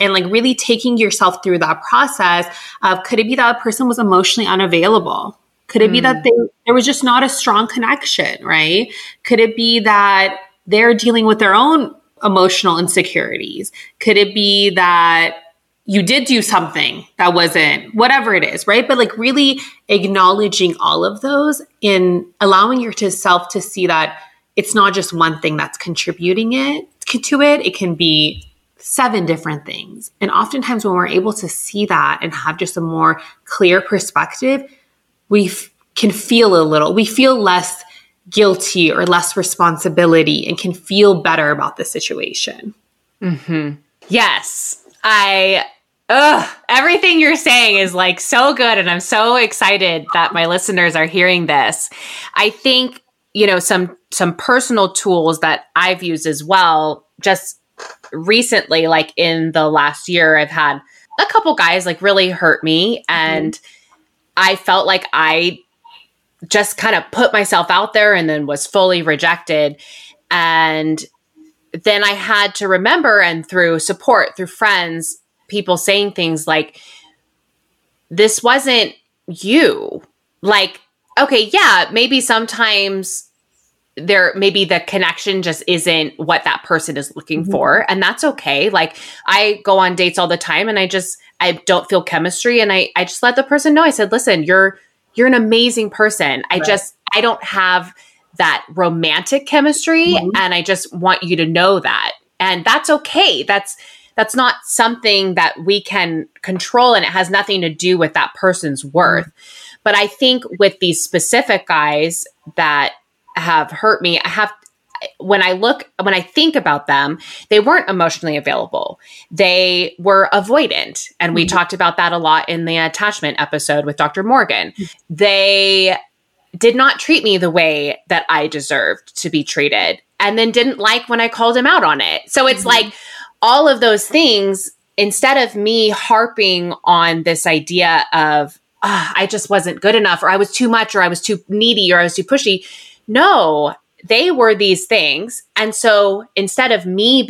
And like really taking yourself through that process of, could it be that a person was emotionally unavailable? Could it be that there was just not a strong connection, right? Could it be that they're dealing with their own emotional insecurities? Could it be that you did do something that wasn't, whatever it is, right? But like really acknowledging all of those and allowing yourself to see that it's not just one thing that's contributing to it. It can be 7 different things. And oftentimes when we're able to see that and have just a more clear perspective, we feel less guilty or less responsibility and can feel better about the situation. Yes. Everything you're saying is like so good. And I'm so excited that my listeners are hearing this. I think, you know, some personal tools that I've used as well, just recently, like in the last year, I've had a couple guys like really hurt me, and I felt like I just kind of put myself out there and then was fully rejected. And then I had to remember, and through support, through friends, people saying things like, this wasn't you. Like, okay, yeah, maybe sometimes maybe the connection just isn't what that person is looking for. And that's okay. Like, I go on dates all the time and I don't feel chemistry. And I just let the person know. I said, listen, you're an amazing person. Right. I don't have that romantic chemistry. And I just want you to know that. And that's okay. That's not something that we can control. And it has nothing to do with that person's worth. But I think with these specific guys that have hurt me, I have when I think about them, they weren't emotionally available. They were avoidant. And we talked about that a lot in the attachment episode with Dr. Morgan. They did not treat me the way that I deserved to be treated, and then didn't like when I called him out on it. So it's like all of those things, instead of me harping on this idea of, oh, I just wasn't good enough, or I was too much, or I was too needy, or I was too pushy. No, they were these things. And so instead of me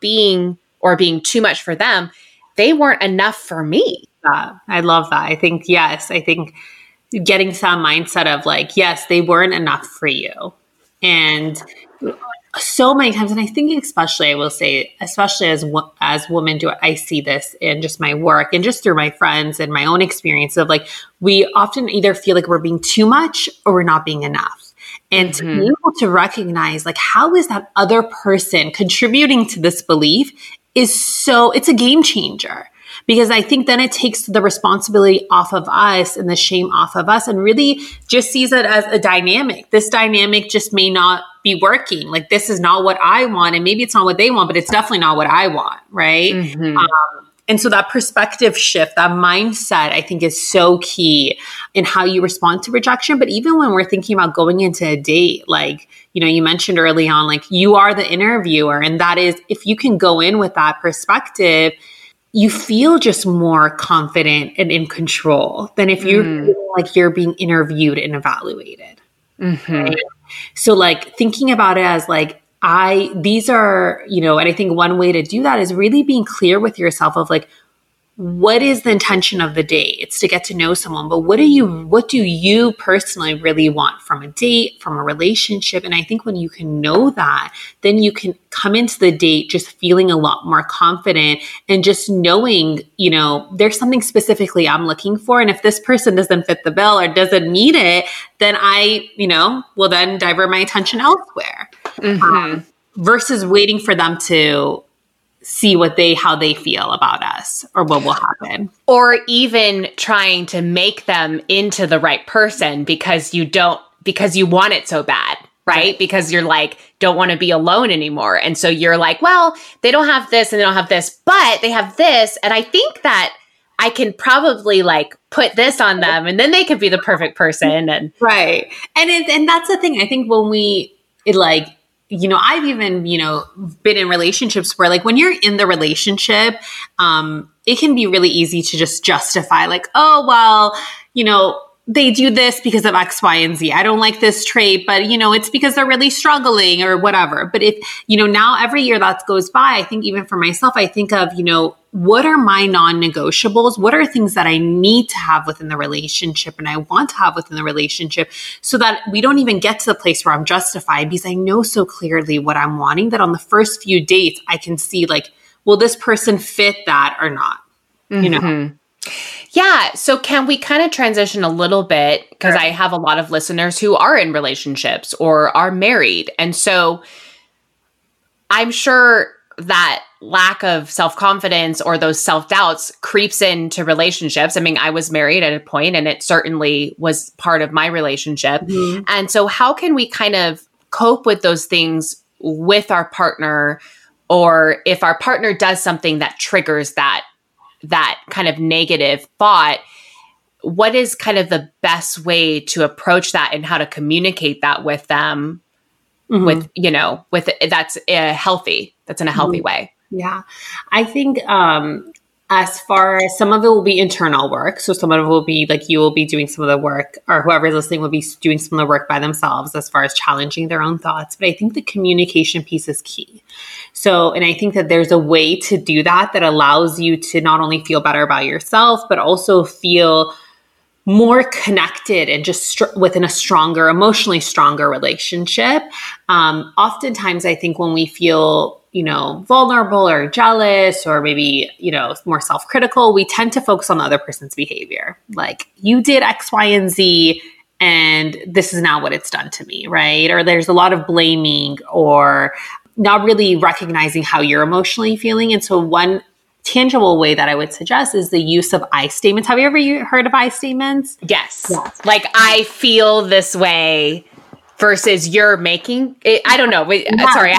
being too much for them, they weren't enough for me. I love that. I think getting some mindset of like, yes, they weren't enough for you. And so many times, and I think especially, I will say, especially as women, I see this in just my work and just through my friends and my own experience of like, we often either feel like we're being too much or we're not being enough. And to be able to recognize like, how is that other person contributing to this belief it's a game changer. Because I think then it takes the responsibility off of us and the shame off of us, and really just sees it as a dynamic. This dynamic just may not be working. Like, this is not what I want, and maybe it's not what they want, but it's definitely not what I want, right? Mm-hmm. And so that perspective shift, that mindset, I think is so key in how you respond to rejection. But even when we're thinking about going into a date, like, you know, you mentioned early on, like, you are the interviewer, and that is, if you can go in with that perspective, you feel just more confident and in control than if you feel like you're being interviewed and evaluated. Mm-hmm. Right? So like thinking about it as like, these are, you know, and I think one way to do that is really being clear with yourself of like, what is the intention of the date? It's to get to know someone, but what do you personally really want from a date, from a relationship? And I think when you can know that, then you can come into the date just feeling a lot more confident and just knowing, you know, there's something specifically I'm looking for. And if this person doesn't fit the bill or doesn't meet it, then I, you know, will then divert my attention elsewhere. Mm-hmm. Versus waiting for them to see how they feel about us or what will happen. Or even trying to make them into the right person because you want it so bad, right? Because you're like, don't want to be alone anymore. And so you're like, well, they don't have this and they don't have this, but they have this. And I think that I can probably like put this on them and then they could be the perfect person. And right. And that's the thing. I think when you know, I've even, you know, been in relationships where like when you're in the relationship, it can be really easy to just justify like, oh, well, you know, they do this because of X, Y, and Z. I don't like this trait, but you know, it's because they're really struggling or whatever. But if, you know, now every year that goes by, I think even for myself, I think of, you know, what are my non-negotiables? What are things that I need to have within the relationship and I want to have within the relationship so that we don't even get to the place where I'm justified, because I know so clearly what I'm wanting that on the first few dates, I can see like, will this person fit that or not? Mm-hmm. You know? Yeah. So can we kind of transition a little bit? Because I have a lot of listeners who are in relationships or are married. And so I'm sure that lack of self-confidence or those self-doubts creeps into relationships. I mean, I was married at a point and it certainly was part of my relationship. Mm-hmm. And so how can we kind of cope with those things with our partner, or if our partner does something that triggers that kind of negative thought, what is kind of the best way to approach that and how to communicate that with them? Mm-hmm. That's in a healthy mm-hmm. way. Yeah. I think, as far as some of it will be internal work. So some of it will be like, you will be doing some of the work, or whoever's listening will be doing some of the work by themselves as far as challenging their own thoughts. But I think the communication piece is key. So, and I think that there's a way to do that allows you to not only feel better about yourself, but also feel more connected and just within a stronger, emotionally stronger relationship. Oftentimes, I think when we feel, you know, vulnerable or jealous or maybe, you know, more self-critical, we tend to focus on the other person's behavior. Like, you did X, Y, and Z, and this is not what it's done to me, right? Or there's a lot of blaming or not really recognizing how you're emotionally feeling. And so one tangible way that I would suggest is the use of I statements. Have you ever heard of I statements? Yes. Like, I feel this way. versus you're making it. I don't know. Sorry.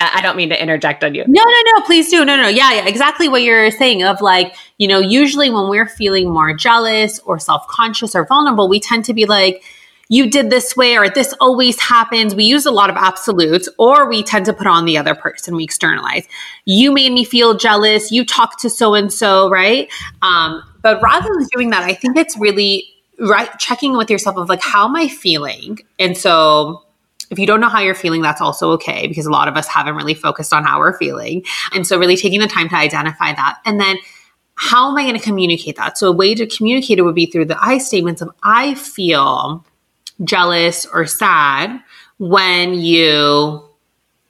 I don't mean to interject on you. No, please do. No. Yeah. Exactly what you're saying of like, you know, usually when we're feeling more jealous or self-conscious or vulnerable, we tend to be like, you did this way, or this always happens. We use a lot of absolutes, or we tend to put on the other person. We externalize. You made me feel jealous. You talked to so-and-so, right? But rather than doing that, I think it's really right checking with yourself of like, how am I feeling? And so if you don't know how you're feeling, that's also okay, because a lot of us haven't really focused on how we're feeling. And so really taking the time to identify that. And then how am I going to communicate that? So a way to communicate it would be through the I statements of, I feel jealous or sad when you,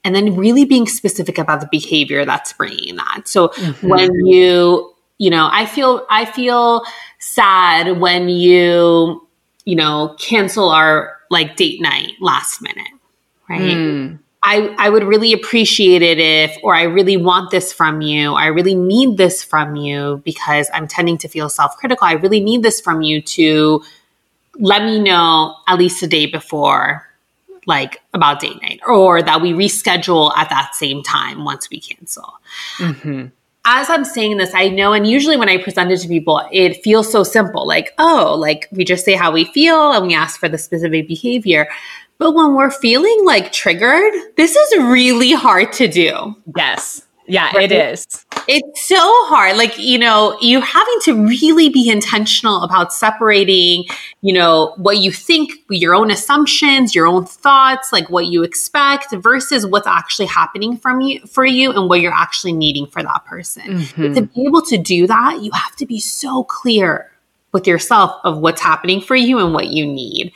and then really being specific about the behavior that's bringing that. So when you know, I feel sad when you cancel our like date night last minute, right? I would really appreciate it if, or I really want this from you. I really need this from you because I'm tending to feel self-critical. I really need this from you to let me know at least a day before, like about date night, or that we reschedule at that same time once we cancel. As I'm saying this, I know, and usually when I present it to people, it feels so simple, like, oh, like we just say how we feel and we ask for the specific behavior. But when we're feeling like triggered, this is really hard to do. Yes. Yeah, right? It is. It's so hard. Like, you know, you're having to really be intentional about separating, you know, what you think, your own assumptions, your own thoughts, like what you expect versus what's actually happening from you, for you, and what you're actually needing for that person. But to be able to do that, you have to be so clear with yourself of what's happening for you and what you need.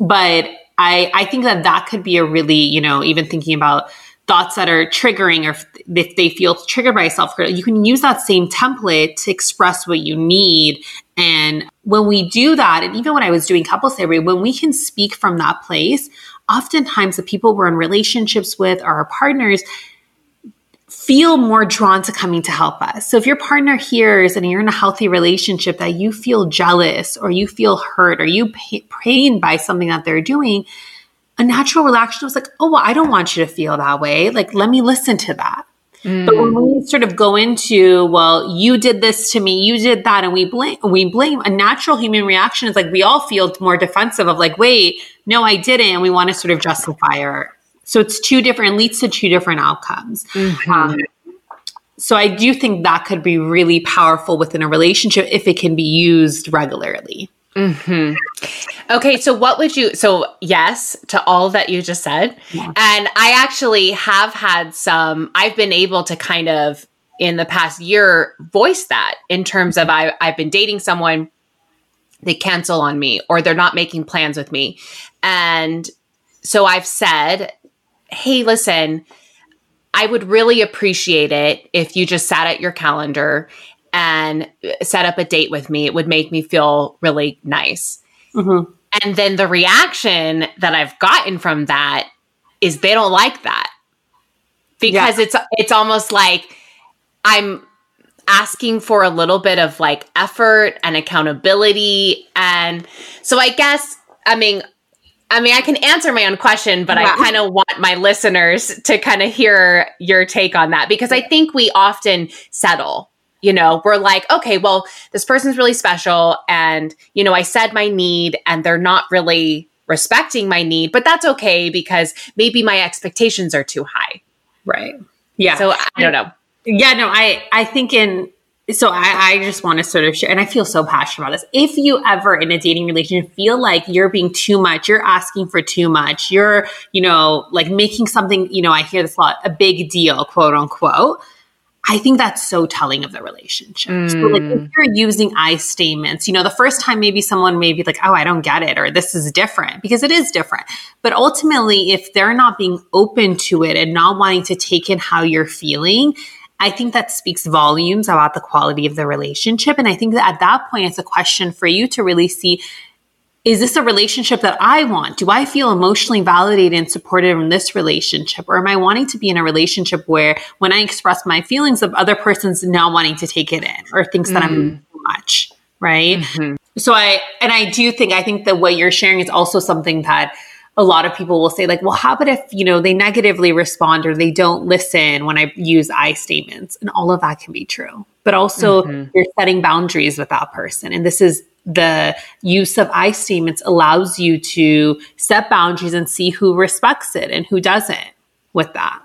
But I think that could be a really, you know, even thinking about thoughts that are triggering, or if they feel triggered by self-critical, you can use that same template to express what you need. And when we do that, and even when I was doing couples therapy, when we can speak from that place, oftentimes the people we're in relationships with or our partners feel more drawn to coming to help us. So if your partner hears and you're in a healthy relationship that you feel jealous or you feel hurt or you pained by something that they're doing, a natural reaction was like, oh, well, I don't want you to feel that way. Like, let me listen to that. But when we sort of go into, well, you did this to me, you did that, and we blame, a natural human reaction is like, we all feel more defensive of like, wait, no, I didn't. And we want to sort of justify our, so it's leads to two different outcomes. So I do think that could be really powerful within a relationship if it can be used regularly. Okay. So yes to all that you just said. Yeah. And I actually have had I've been able to kind of in the past year voice that in terms of I've been dating someone, they cancel on me or they're not making plans with me. And so I've said, hey, listen, I would really appreciate it if you just sat at your calendar and set up a date with me. It would make me feel really nice. And then the reaction that I've gotten from that is they don't like that because it's almost like I'm asking for a little bit of like effort and accountability. And so I guess, I mean, I can answer my own question, but I kind of want my listeners to kind of hear your take on that, because I think we often settle. You know, we're like, okay, well, this person's really special. And, you know, I said my need and they're not really respecting my need, but that's okay because maybe my expectations are too high. Right. Yeah. So I don't know. Yeah, no, I think I just want to sort of share, and I feel so passionate about this. If you ever in a dating relationship feel like you're being too much, you're asking for too much, you're, you know, like making something, you know, I hear this a lot, a big deal, quote unquote, I think that's so telling of the relationship. So like if you're using I statements, you know, the first time maybe someone may be like, oh, I don't get it, or this is different, because it is different. But ultimately, if they're not being open to it and not wanting to take in how you're feeling, I think that speaks volumes about the quality of the relationship. And I think that at that point, it's a question for you to really see, is this a relationship that I want? Do I feel emotionally validated and supported in this relationship? Or am I wanting to be in a relationship where when I express my feelings, the other person's now wanting to take it in or thinks that I'm doing too much, right? So I do think that what you're sharing is also something that a lot of people will say like, well, how about if, you know, they negatively respond or they don't listen when I use I statements, and all of that can be true, but also you're setting boundaries with that person. And this is the use of I statements allows you to set boundaries and see who respects it and who doesn't with that.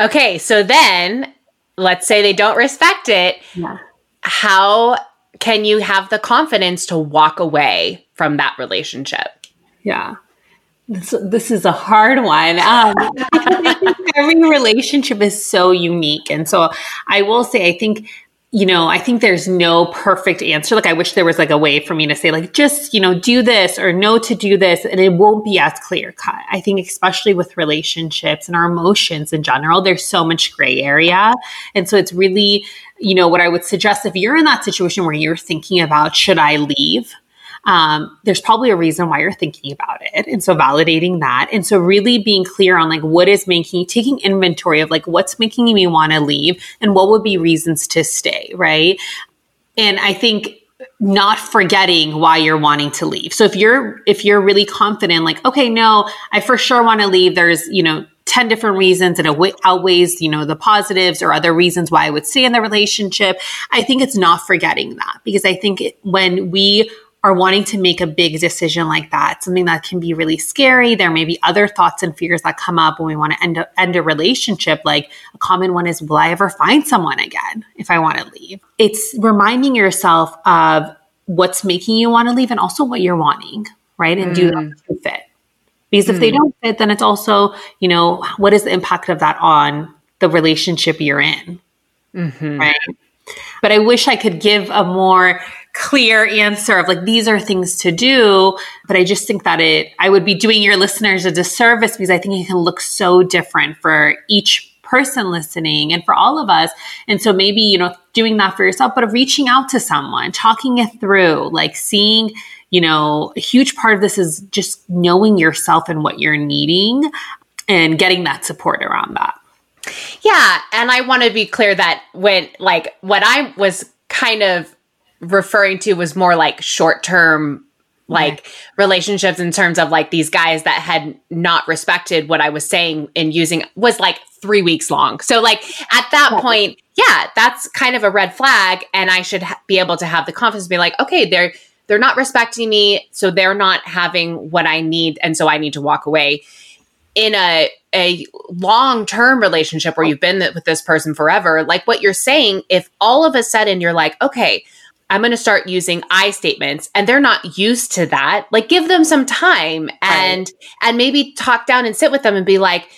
Okay. So then let's say they don't respect it. Yeah. How can you have the confidence to walk away from that relationship? Yeah. This is a hard one. Every relationship is so unique. And so I will say, I think, you know, I think there's no perfect answer. Like, I wish there was like a way for me to say like, just, you know, do this or no to do this. And it won't be as clear cut. I think especially with relationships and our emotions in general, there's so much gray area. And so it's really, you know, what I would suggest if you're in that situation where you're thinking about, should I leave? There's probably a reason why you're thinking about it. And so validating that. And so really being clear on like, what is taking inventory of like, what's making me want to leave and what would be reasons to stay. Right. And I think not forgetting why you're wanting to leave. So if you're really confident, like, okay, no, I for sure want to leave. There's, you know, 10 different reasons and it outweighs, you know, the positives or other reasons why I would stay in the relationship. I think it's not forgetting that, because I think when we are wanting to make a big decision like that, something that can be really scary. There may be other thoughts and fears that come up when we want to end a relationship. Like a common one is, will I ever find someone again if I want to leave? It's reminding yourself of what's making you want to leave and also what you're wanting, right? And do that fit. Because if they don't fit, then it's also, you know, what is the impact of that on the relationship you're in, right? But I wish I could give a more clear answer of like, these are things to do. But I just think that I would be doing your listeners a disservice, because I think it can look so different for each person listening and for all of us. And so maybe, you know, doing that for yourself, but of reaching out to someone, talking it through, like seeing, you know, a huge part of this is just knowing yourself and what you're needing and getting that support around that. Yeah. And I want to be clear that what I was kind of referring to was more like short-term, like relationships in terms of like these guys that had not respected what I was saying and using was like 3 weeks long. So like at that point, yeah, that's kind of a red flag. And I should be able to have the confidence to be like, okay, they're not respecting me. So they're not having what I need. And so I need to walk away. In a long-term relationship where you've been with this person forever, like what you're saying, if all of a sudden you're like, okay, I'm going to start using I statements and they're not used to that, like give them some time and, and maybe talk down and sit with them and be like,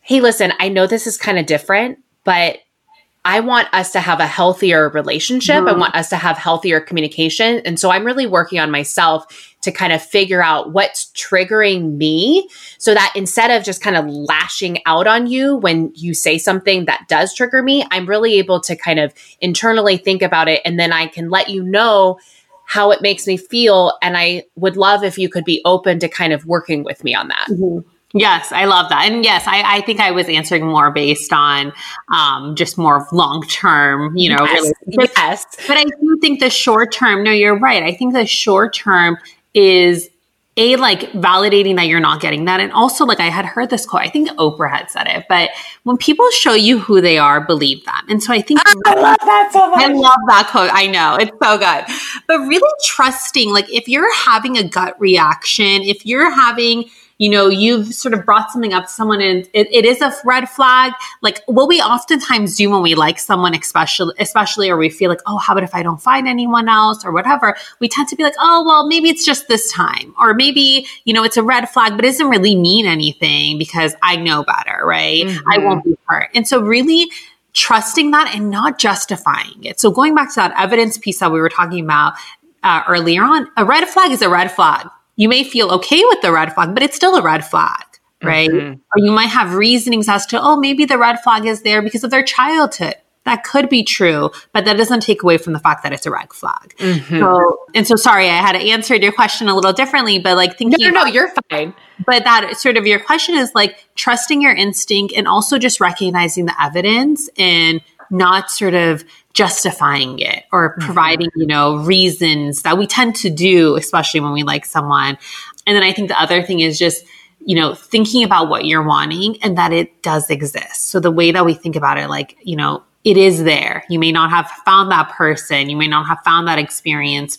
hey, listen, I know this is kind of different, but I want us to have a healthier relationship. I want us to have healthier communication. And so I'm really working on myself to kind of figure out what's triggering me so that instead of just kind of lashing out on you when you say something that does trigger me, I'm really able to kind of internally think about it. And then I can let you know how it makes me feel. And I would love if you could be open to kind of working with me on that. Yes, I love that. And yes, I think I was answering more based on just more long-term, you know. Yes. But I do think the short-term, no, you're right. I think the short-term is like validating that you're not getting that. And also like I had heard this quote, I think Oprah had said it, but when people show you who they are, believe them. And so I think I love that so much. I love that quote. I know it's so good, but really trusting, like if you're having a gut reaction, if you're having, you know, you've sort of brought something up to someone and it is a red flag. Like what we oftentimes do when we like someone, especially, or we feel like, oh, how about if I don't find anyone else or whatever, we tend to be like, oh, well, maybe it's just this time, or maybe, you know, it's a red flag, but it doesn't really mean anything because I know better, right? I won't be hurt. And so really trusting that and not justifying it. So going back to that evidence piece that we were talking about earlier on, a red flag is a red flag. You may feel okay with the red flag, but it's still a red flag, right? Or you might have reasonings as to, oh, maybe the red flag is there because of their childhood. That could be true, but that doesn't take away from the fact that it's a red flag. So sorry, I had answered your question a little differently, but like thinking No, you're fine. But that sort of your question is like trusting your instinct and also just recognizing the evidence and not sort of justifying it or providing, you know, reasons that we tend to do, especially when we like someone. And then I think the other thing is just, you know, thinking about what you're wanting and that it does exist. So the way that we think about it, like, you know, it is there. You may not have found that person. You may not have found that experience,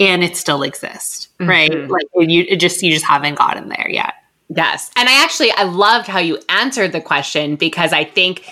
and it still exists, right? Mm-hmm. Like you just haven't gotten there yet. Yes. And I loved how you answered the question, because I think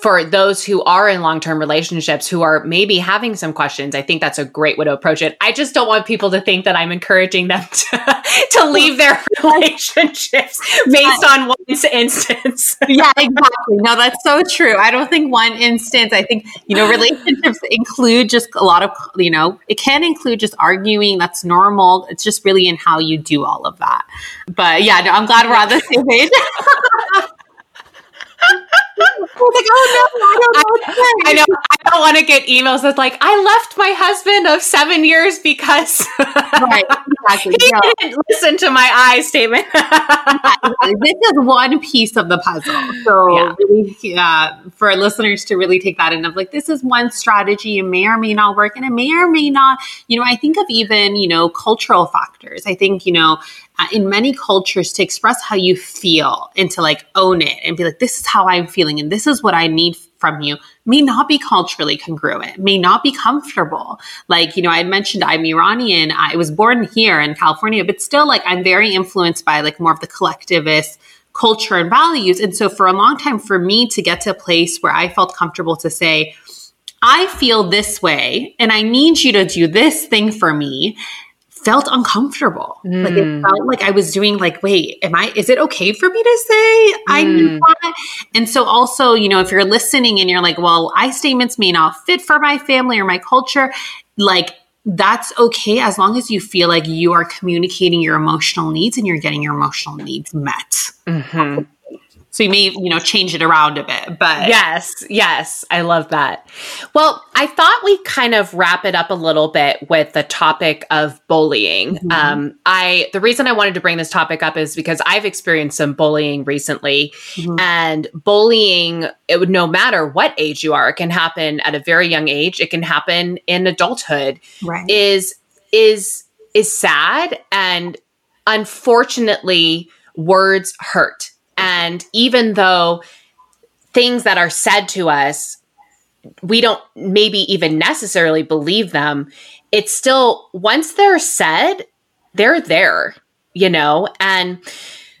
for those who are in long-term relationships who are maybe having some questions, I think that's a great way to approach it. I just don't want people to think that I'm encouraging them to leave their relationships based on one instance. Yeah, exactly. No, that's so true. I don't think one instance. I think, you know, relationships include just a lot of, you know, it can include just arguing. That's normal. It's just really in how you do all of that. But yeah, no, I'm glad we're on the same page. I was like, oh no, I don't know. I don't want to get emails that's like, I left my husband of 7 years because right, exactly. He didn't listen to my I statement. This is one piece of the puzzle. So for listeners to really take that in of like, this is one strategy. It may or may not work, and it may or may not, you know, I think of even, you know, cultural factors. I think, you know, in many cultures to express how you feel and to like own it and be like, this is how I'm feeling and this is what I need from you may not be culturally congruent, may not be comfortable. Like, you know, I mentioned I'm Iranian. I was born here in California, but still like I'm very influenced by like more of the collectivist culture and values. And so for a long time for me to get to a place where I felt comfortable to say, I feel this way and I need you to do this thing for me, felt uncomfortable. Mm. Like it felt like I was doing like, wait, is it okay for me to say I need that? And so also, you know, if you're listening and you're like, well, I statements may not fit for my family or my culture, like that's okay as long as you feel like you are communicating your emotional needs and you're getting your emotional needs met. Mm-hmm. So you may, you know, change it around a bit, but yes. I love that. Well, I thought we kind of wrap it up a little bit with the topic of bullying. Mm-hmm. The reason I wanted to bring this topic up is because I've experienced some bullying recently, mm-hmm. and bullying, it would no matter what age you are, it can happen at a very young age. It can happen in adulthood. Right. Is sad. And unfortunately words hurt. And even though things that are said to us, we don't maybe even necessarily believe them, it's still, once they're said, they're there, you know? And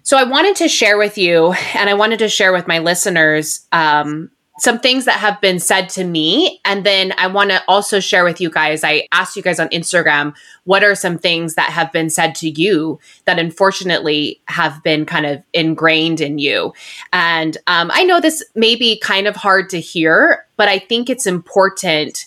so I wanted to share with you, and I wanted to share with my listeners, some things that have been said to me. And then I want to also share with you guys, I asked you guys on Instagram, what are some things that have been said to you that unfortunately have been kind of ingrained in you? And I know this may be kind of hard to hear, but I think it's important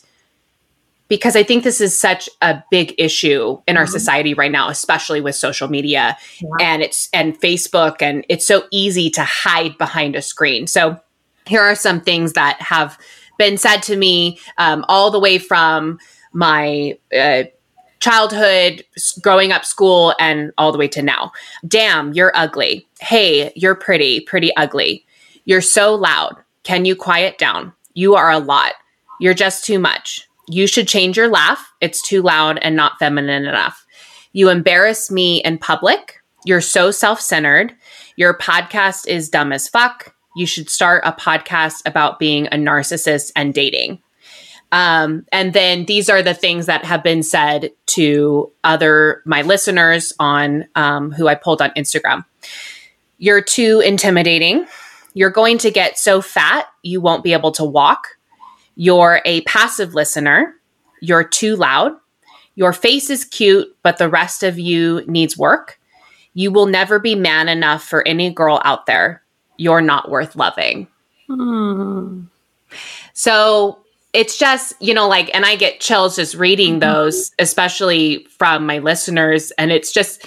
because I think this is such a big issue in our society right now, especially with social media and Facebook, and it's so easy to hide behind a screen. So here are some things that have been said to me all the way from my childhood, growing up, school, and all the way to now. Damn, you're ugly. Hey, you're pretty, pretty ugly. You're so loud. Can you quiet down? You are a lot. You're just too much. You should change your laugh. It's too loud and not feminine enough. You embarrass me in public. You're so self-centered. Your podcast is dumb as fuck. You should start a podcast about being a narcissist and dating. And then these are the things that have been said to my listeners on who I pulled on Instagram. You're too intimidating. You're going to get so fat you won't be able to walk. You're a passive listener. You're too loud. Your face is cute, but the rest of you needs work. You will never be man enough for any girl out there. You're not worth loving. Mm. So it's just, you know, like, and I get chills just reading those, especially from my listeners. And it's just,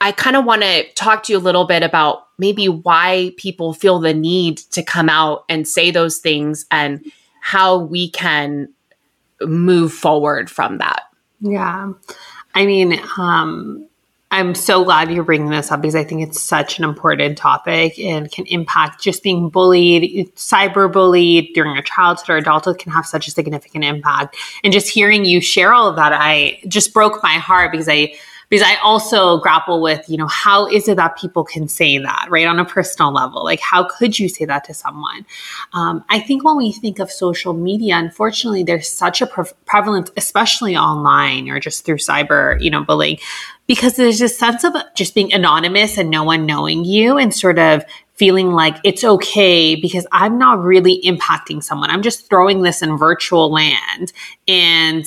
I kind of want to talk to you a little bit about maybe why people feel the need to come out and say those things and how we can move forward from that. Yeah. I mean, I'm so glad you're bringing this up because I think it's such an important topic and can impact just being bullied, cyberbullied during your childhood or adulthood can have such a significant impact. And just hearing you share all of that, I just broke my heart because I because I also grapple with, you know, how is it that people can say that, right, on a personal level? Like, how could you say that to someone? I think when we think of social media, unfortunately, there's such a prevalence, especially online or just through cyber, you know, bullying, because there's this sense of just being anonymous and no one knowing you and sort of feeling like it's okay because I'm not really impacting someone. I'm just throwing this in virtual land and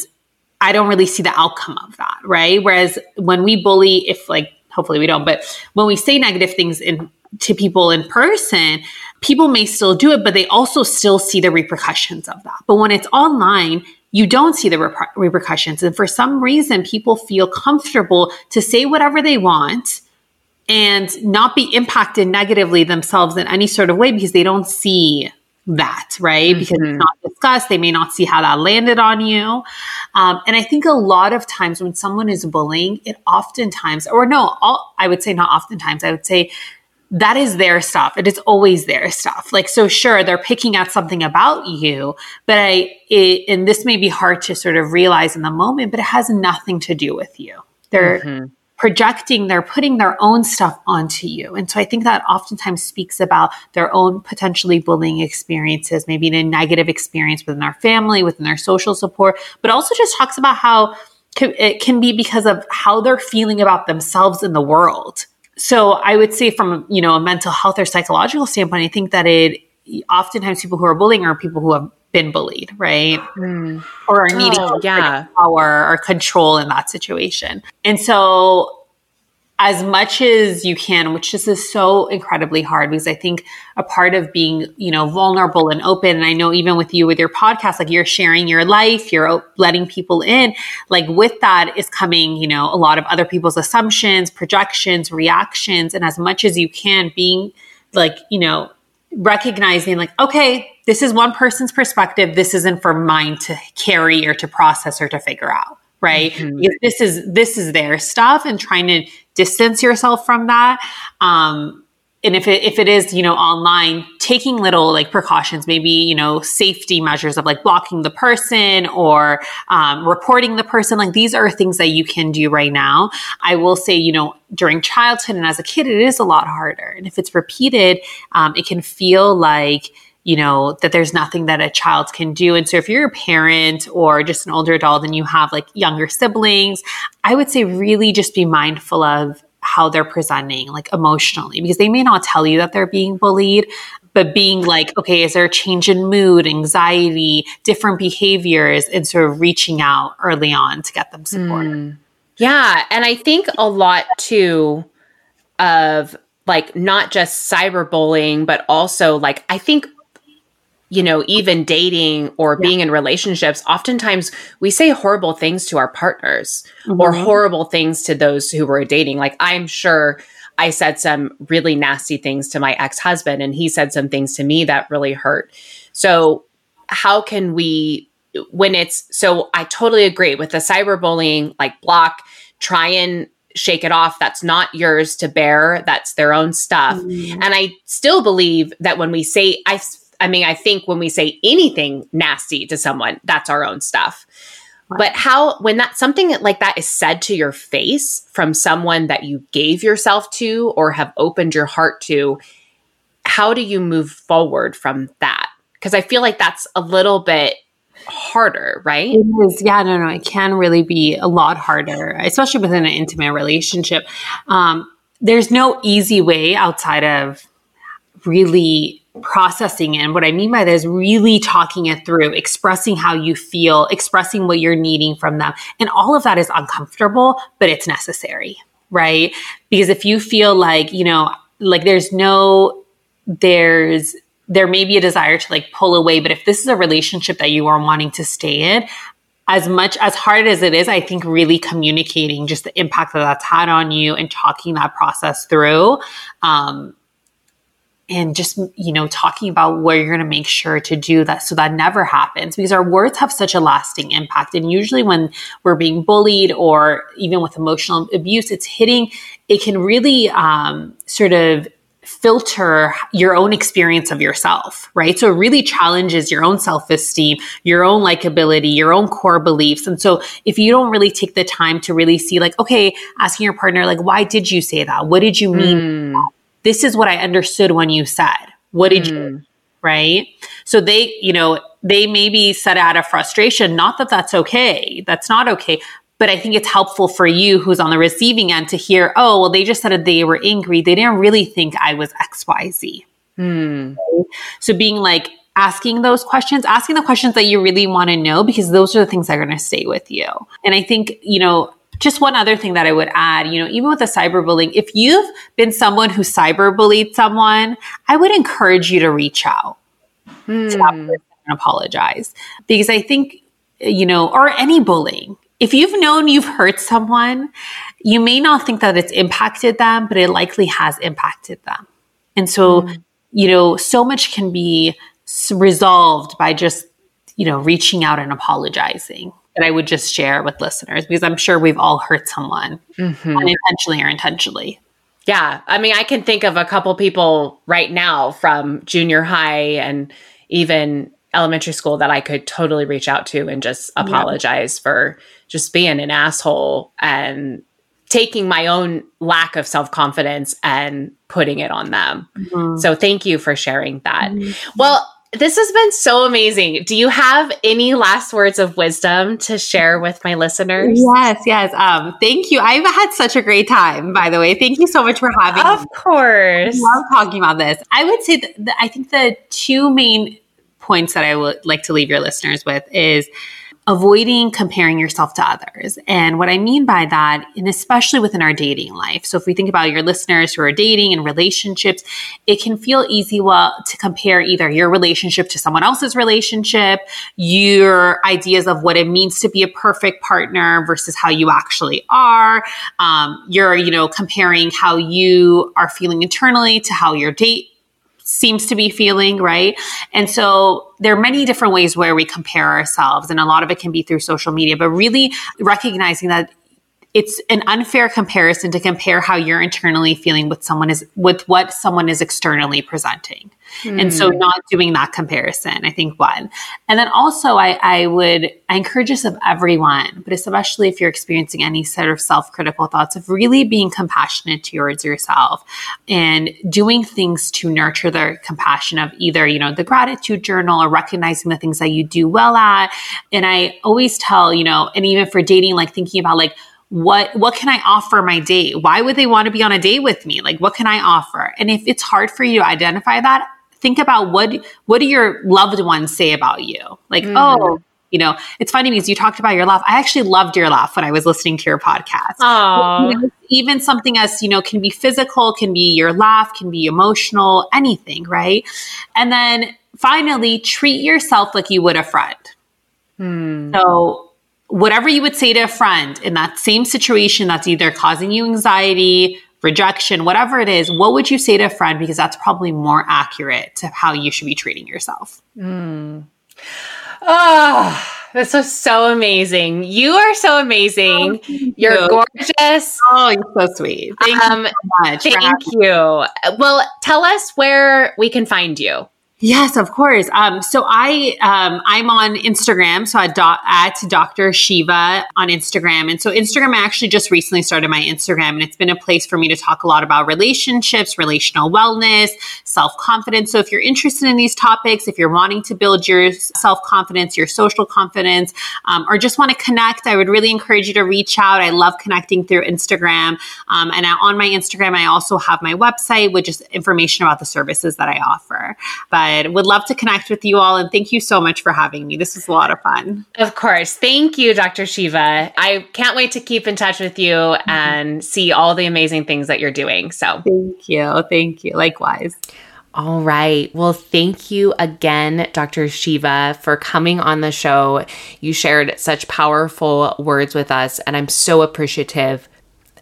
I don't really see the outcome of that, right? Whereas when we bully, if like, hopefully we don't, but when we say negative things to people in person, people may still do it, but they also still see the repercussions of that. But when it's online, you don't see the repercussions. And for some reason, people feel comfortable to say whatever they want and not be impacted negatively themselves in any sort of way because they don't see that, right? Mm-hmm. Because it's not discussed. They may not see how that landed on you. And I think a lot of times when someone is bullying, it oftentimes, or no, I would say not oftentimes, I would say that is their stuff. It is always their stuff. Like, so sure, they're picking at something about you, but and this may be hard to sort of realize in the moment, but it has nothing to do with you. They're projecting, they're putting their own stuff onto you. And so I think that oftentimes speaks about their own potentially bullying experiences, maybe a negative experience within their family, within their social support, but also just talks about how it can be because of how they're feeling about themselves in the world. So I would say from, you know, a mental health or psychological standpoint, I think that it oftentimes people who are bullying are people who have been bullied, right? Mm. Or are needing power or control in that situation. And so as much as you can, which this is so incredibly hard, because I think a part of being, you know, vulnerable and open, and I know even with you, with your podcast, like you're sharing your life, you're letting people in, like with that is coming, you know, a lot of other people's assumptions, projections, reactions. And as much as you can, being like, you know, recognizing like, okay, this is one person's perspective. This isn't for mine to carry or to process or to figure out, right? Mm-hmm. This is their stuff, and trying to distance yourself from that. And if it is, you know, online, taking little like precautions, maybe, you know, safety measures of like blocking the person or reporting the person. Like these are things that you can do right now. I will say, you know, during childhood and as a kid, it is a lot harder. And if it's repeated, it can feel like, you know, that there's nothing that a child can do. And so if you're a parent or just an older adult and you have like younger siblings, I would say really just be mindful of how they're presenting like emotionally, because they may not tell you that they're being bullied, but being like, okay, is there a change in mood, anxiety, different behaviors, and sort of reaching out early on to get them support. Mm. Yeah. And I think a lot too of like not just cyberbullying, but also like, I think, you know, even dating or being in relationships, oftentimes we say horrible things to our partners or horrible things to those who we're dating. Like, I'm sure I said some really nasty things to my ex-husband, and he said some things to me that really hurt. So how can we, so I totally agree with the cyberbullying, like block, try and shake it off. That's not yours to bear. That's their own stuff. Mm-hmm. And I still believe that when we say, I think when we say anything nasty to someone, that's our own stuff. Right. But when that something like that is said to your face from someone that you gave yourself to or have opened your heart to, how do you move forward from that? Because I feel like that's a little bit harder, right? It is. Yeah, no, it can really be a lot harder, especially within an intimate relationship. There's no easy way outside of really processing it. And what I mean by that is really talking it through, expressing how you feel, expressing what you're needing from them. And all of that is uncomfortable, but it's necessary, right? Because if you feel like, you know, like there may be a desire to like pull away, but if this is a relationship that you are wanting to stay in, as much as hard as it is, I think really communicating just the impact that that's had on you and talking that process through, and just, you know, talking about where you're going to make sure to do that so that never happens, because our words have such a lasting impact. And usually when we're being bullied or even with emotional abuse, it can really sort of filter your own experience of yourself, right? So it really challenges your own self-esteem, your own likability, your own core beliefs. And so if you don't really take the time to really see, like, okay, asking your partner, like, why did you say that? What did you mean? This is what I understood when you said, what did you, right? So they, you know, they maybe said out of frustration, not that that's okay. That's not okay. But I think it's helpful for you who's on the receiving end to hear, oh, well, they just said they were angry. They didn't really think I was X, Y, Z. So being like asking those questions, asking the questions that you really want to know, because those are the things that are going to stay with you. And I think, you know, just one other thing that I would add, you know, even with the cyberbullying, if you've been someone who cyberbullied someone, I would encourage you to reach out to that person and apologize. Because I think, you know, or any bullying, if you've known you've hurt someone, you may not think that it's impacted them, but it likely has impacted them. And so, you know, so much can be resolved by just, you know, reaching out and apologizing. That I would just share with listeners, because I'm sure we've all hurt someone unintentionally or intentionally. Yeah. I mean, I can think of a couple people right now from junior high and even elementary school that I could totally reach out to and just apologize for just being an asshole and taking my own lack of self-confidence and putting it on them. So thank you for sharing that. Well, this has been so amazing. Do you have any last words of wisdom to share with my listeners? Yes. Thank you. I've had such a great time, by the way. Thank you so much for having me. Of course. I love talking about this. I would say that I think the two main points that I would like to leave your listeners with is avoiding comparing yourself to others. And what I mean by that, and especially within our dating life. So if we think about your listeners who are dating and relationships, it can feel easy to compare either your relationship to someone else's relationship, your ideas of what it means to be a perfect partner versus how you actually are. You're, you know, comparing how you are feeling internally to how your date seems to be feeling, right? And so there are many different ways where we compare ourselves, and a lot of it can be through social media, but really recognizing that it's an unfair comparison to compare how you're internally feeling with what someone is externally presenting. And so not doing that comparison, I think one. And then also I encourage this of everyone, but especially if you're experiencing any sort of self-critical thoughts, of really being compassionate towards yourself and doing things to nurture their compassion of either, you know, the gratitude journal or recognizing the things that you do well at. And I always tell, you know, and even for dating, like thinking about like, what can I offer my date? Why would they want to be on a date with me? Like, what can I offer? And if it's hard for you to identify that, think about what do your loved ones say about you? Like, oh, you know, it's funny because you talked about your laugh. I actually loved your laugh when I was listening to your podcast. But, you know, even something as, you know, can be physical, can be your laugh, can be emotional, anything, right? And then finally, treat yourself like you would a friend. So whatever you would say to a friend in that same situation that's either causing you anxiety, rejection, whatever it is, what would you say to a friend? Because that's probably more accurate to how you should be treating yourself. Oh, this was so amazing. You are so amazing. You're gorgeous. Oh, you're so sweet. Thank you so much. Thank you. Well, tell us where we can find you. Yes, of course. So I'm on Instagram. So at Dr. Shiva on Instagram. And so Instagram, I actually just recently started my Instagram, and it's been a place for me to talk a lot about relationships, relational wellness, self-confidence. So if you're interested in these topics, if you're wanting to build your self-confidence, your social confidence, or just want to connect, I would really encourage you to reach out. I love connecting through Instagram. And on my Instagram, I also have my website with just information about the services that I offer. But would love to connect with you all. And thank you so much for having me. This was a lot of fun. Of course. Thank you, Dr. Shiva. I can't wait to keep in touch with you and see all the amazing things that you're doing. So thank you. Thank you. Likewise. All right. Well, thank you again, Dr. Shiva, for coming on the show. You shared such powerful words with us, and I'm so appreciative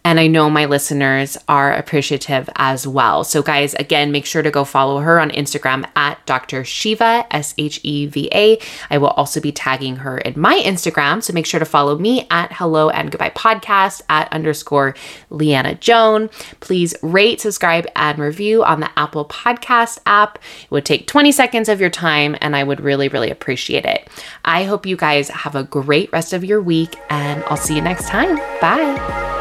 And I know my listeners are appreciative as well. So guys, again, make sure to go follow her on Instagram at Dr. Shiva, S-H-E-V-A. I will also be tagging her in my Instagram. So make sure to follow me at Hello and Goodbye Podcast at _Leanna Joan. Please rate, subscribe, and review on the Apple Podcast app. It would take 20 seconds of your time, and I would really, really appreciate it. I hope you guys have a great rest of your week, and I'll see you next time. Bye.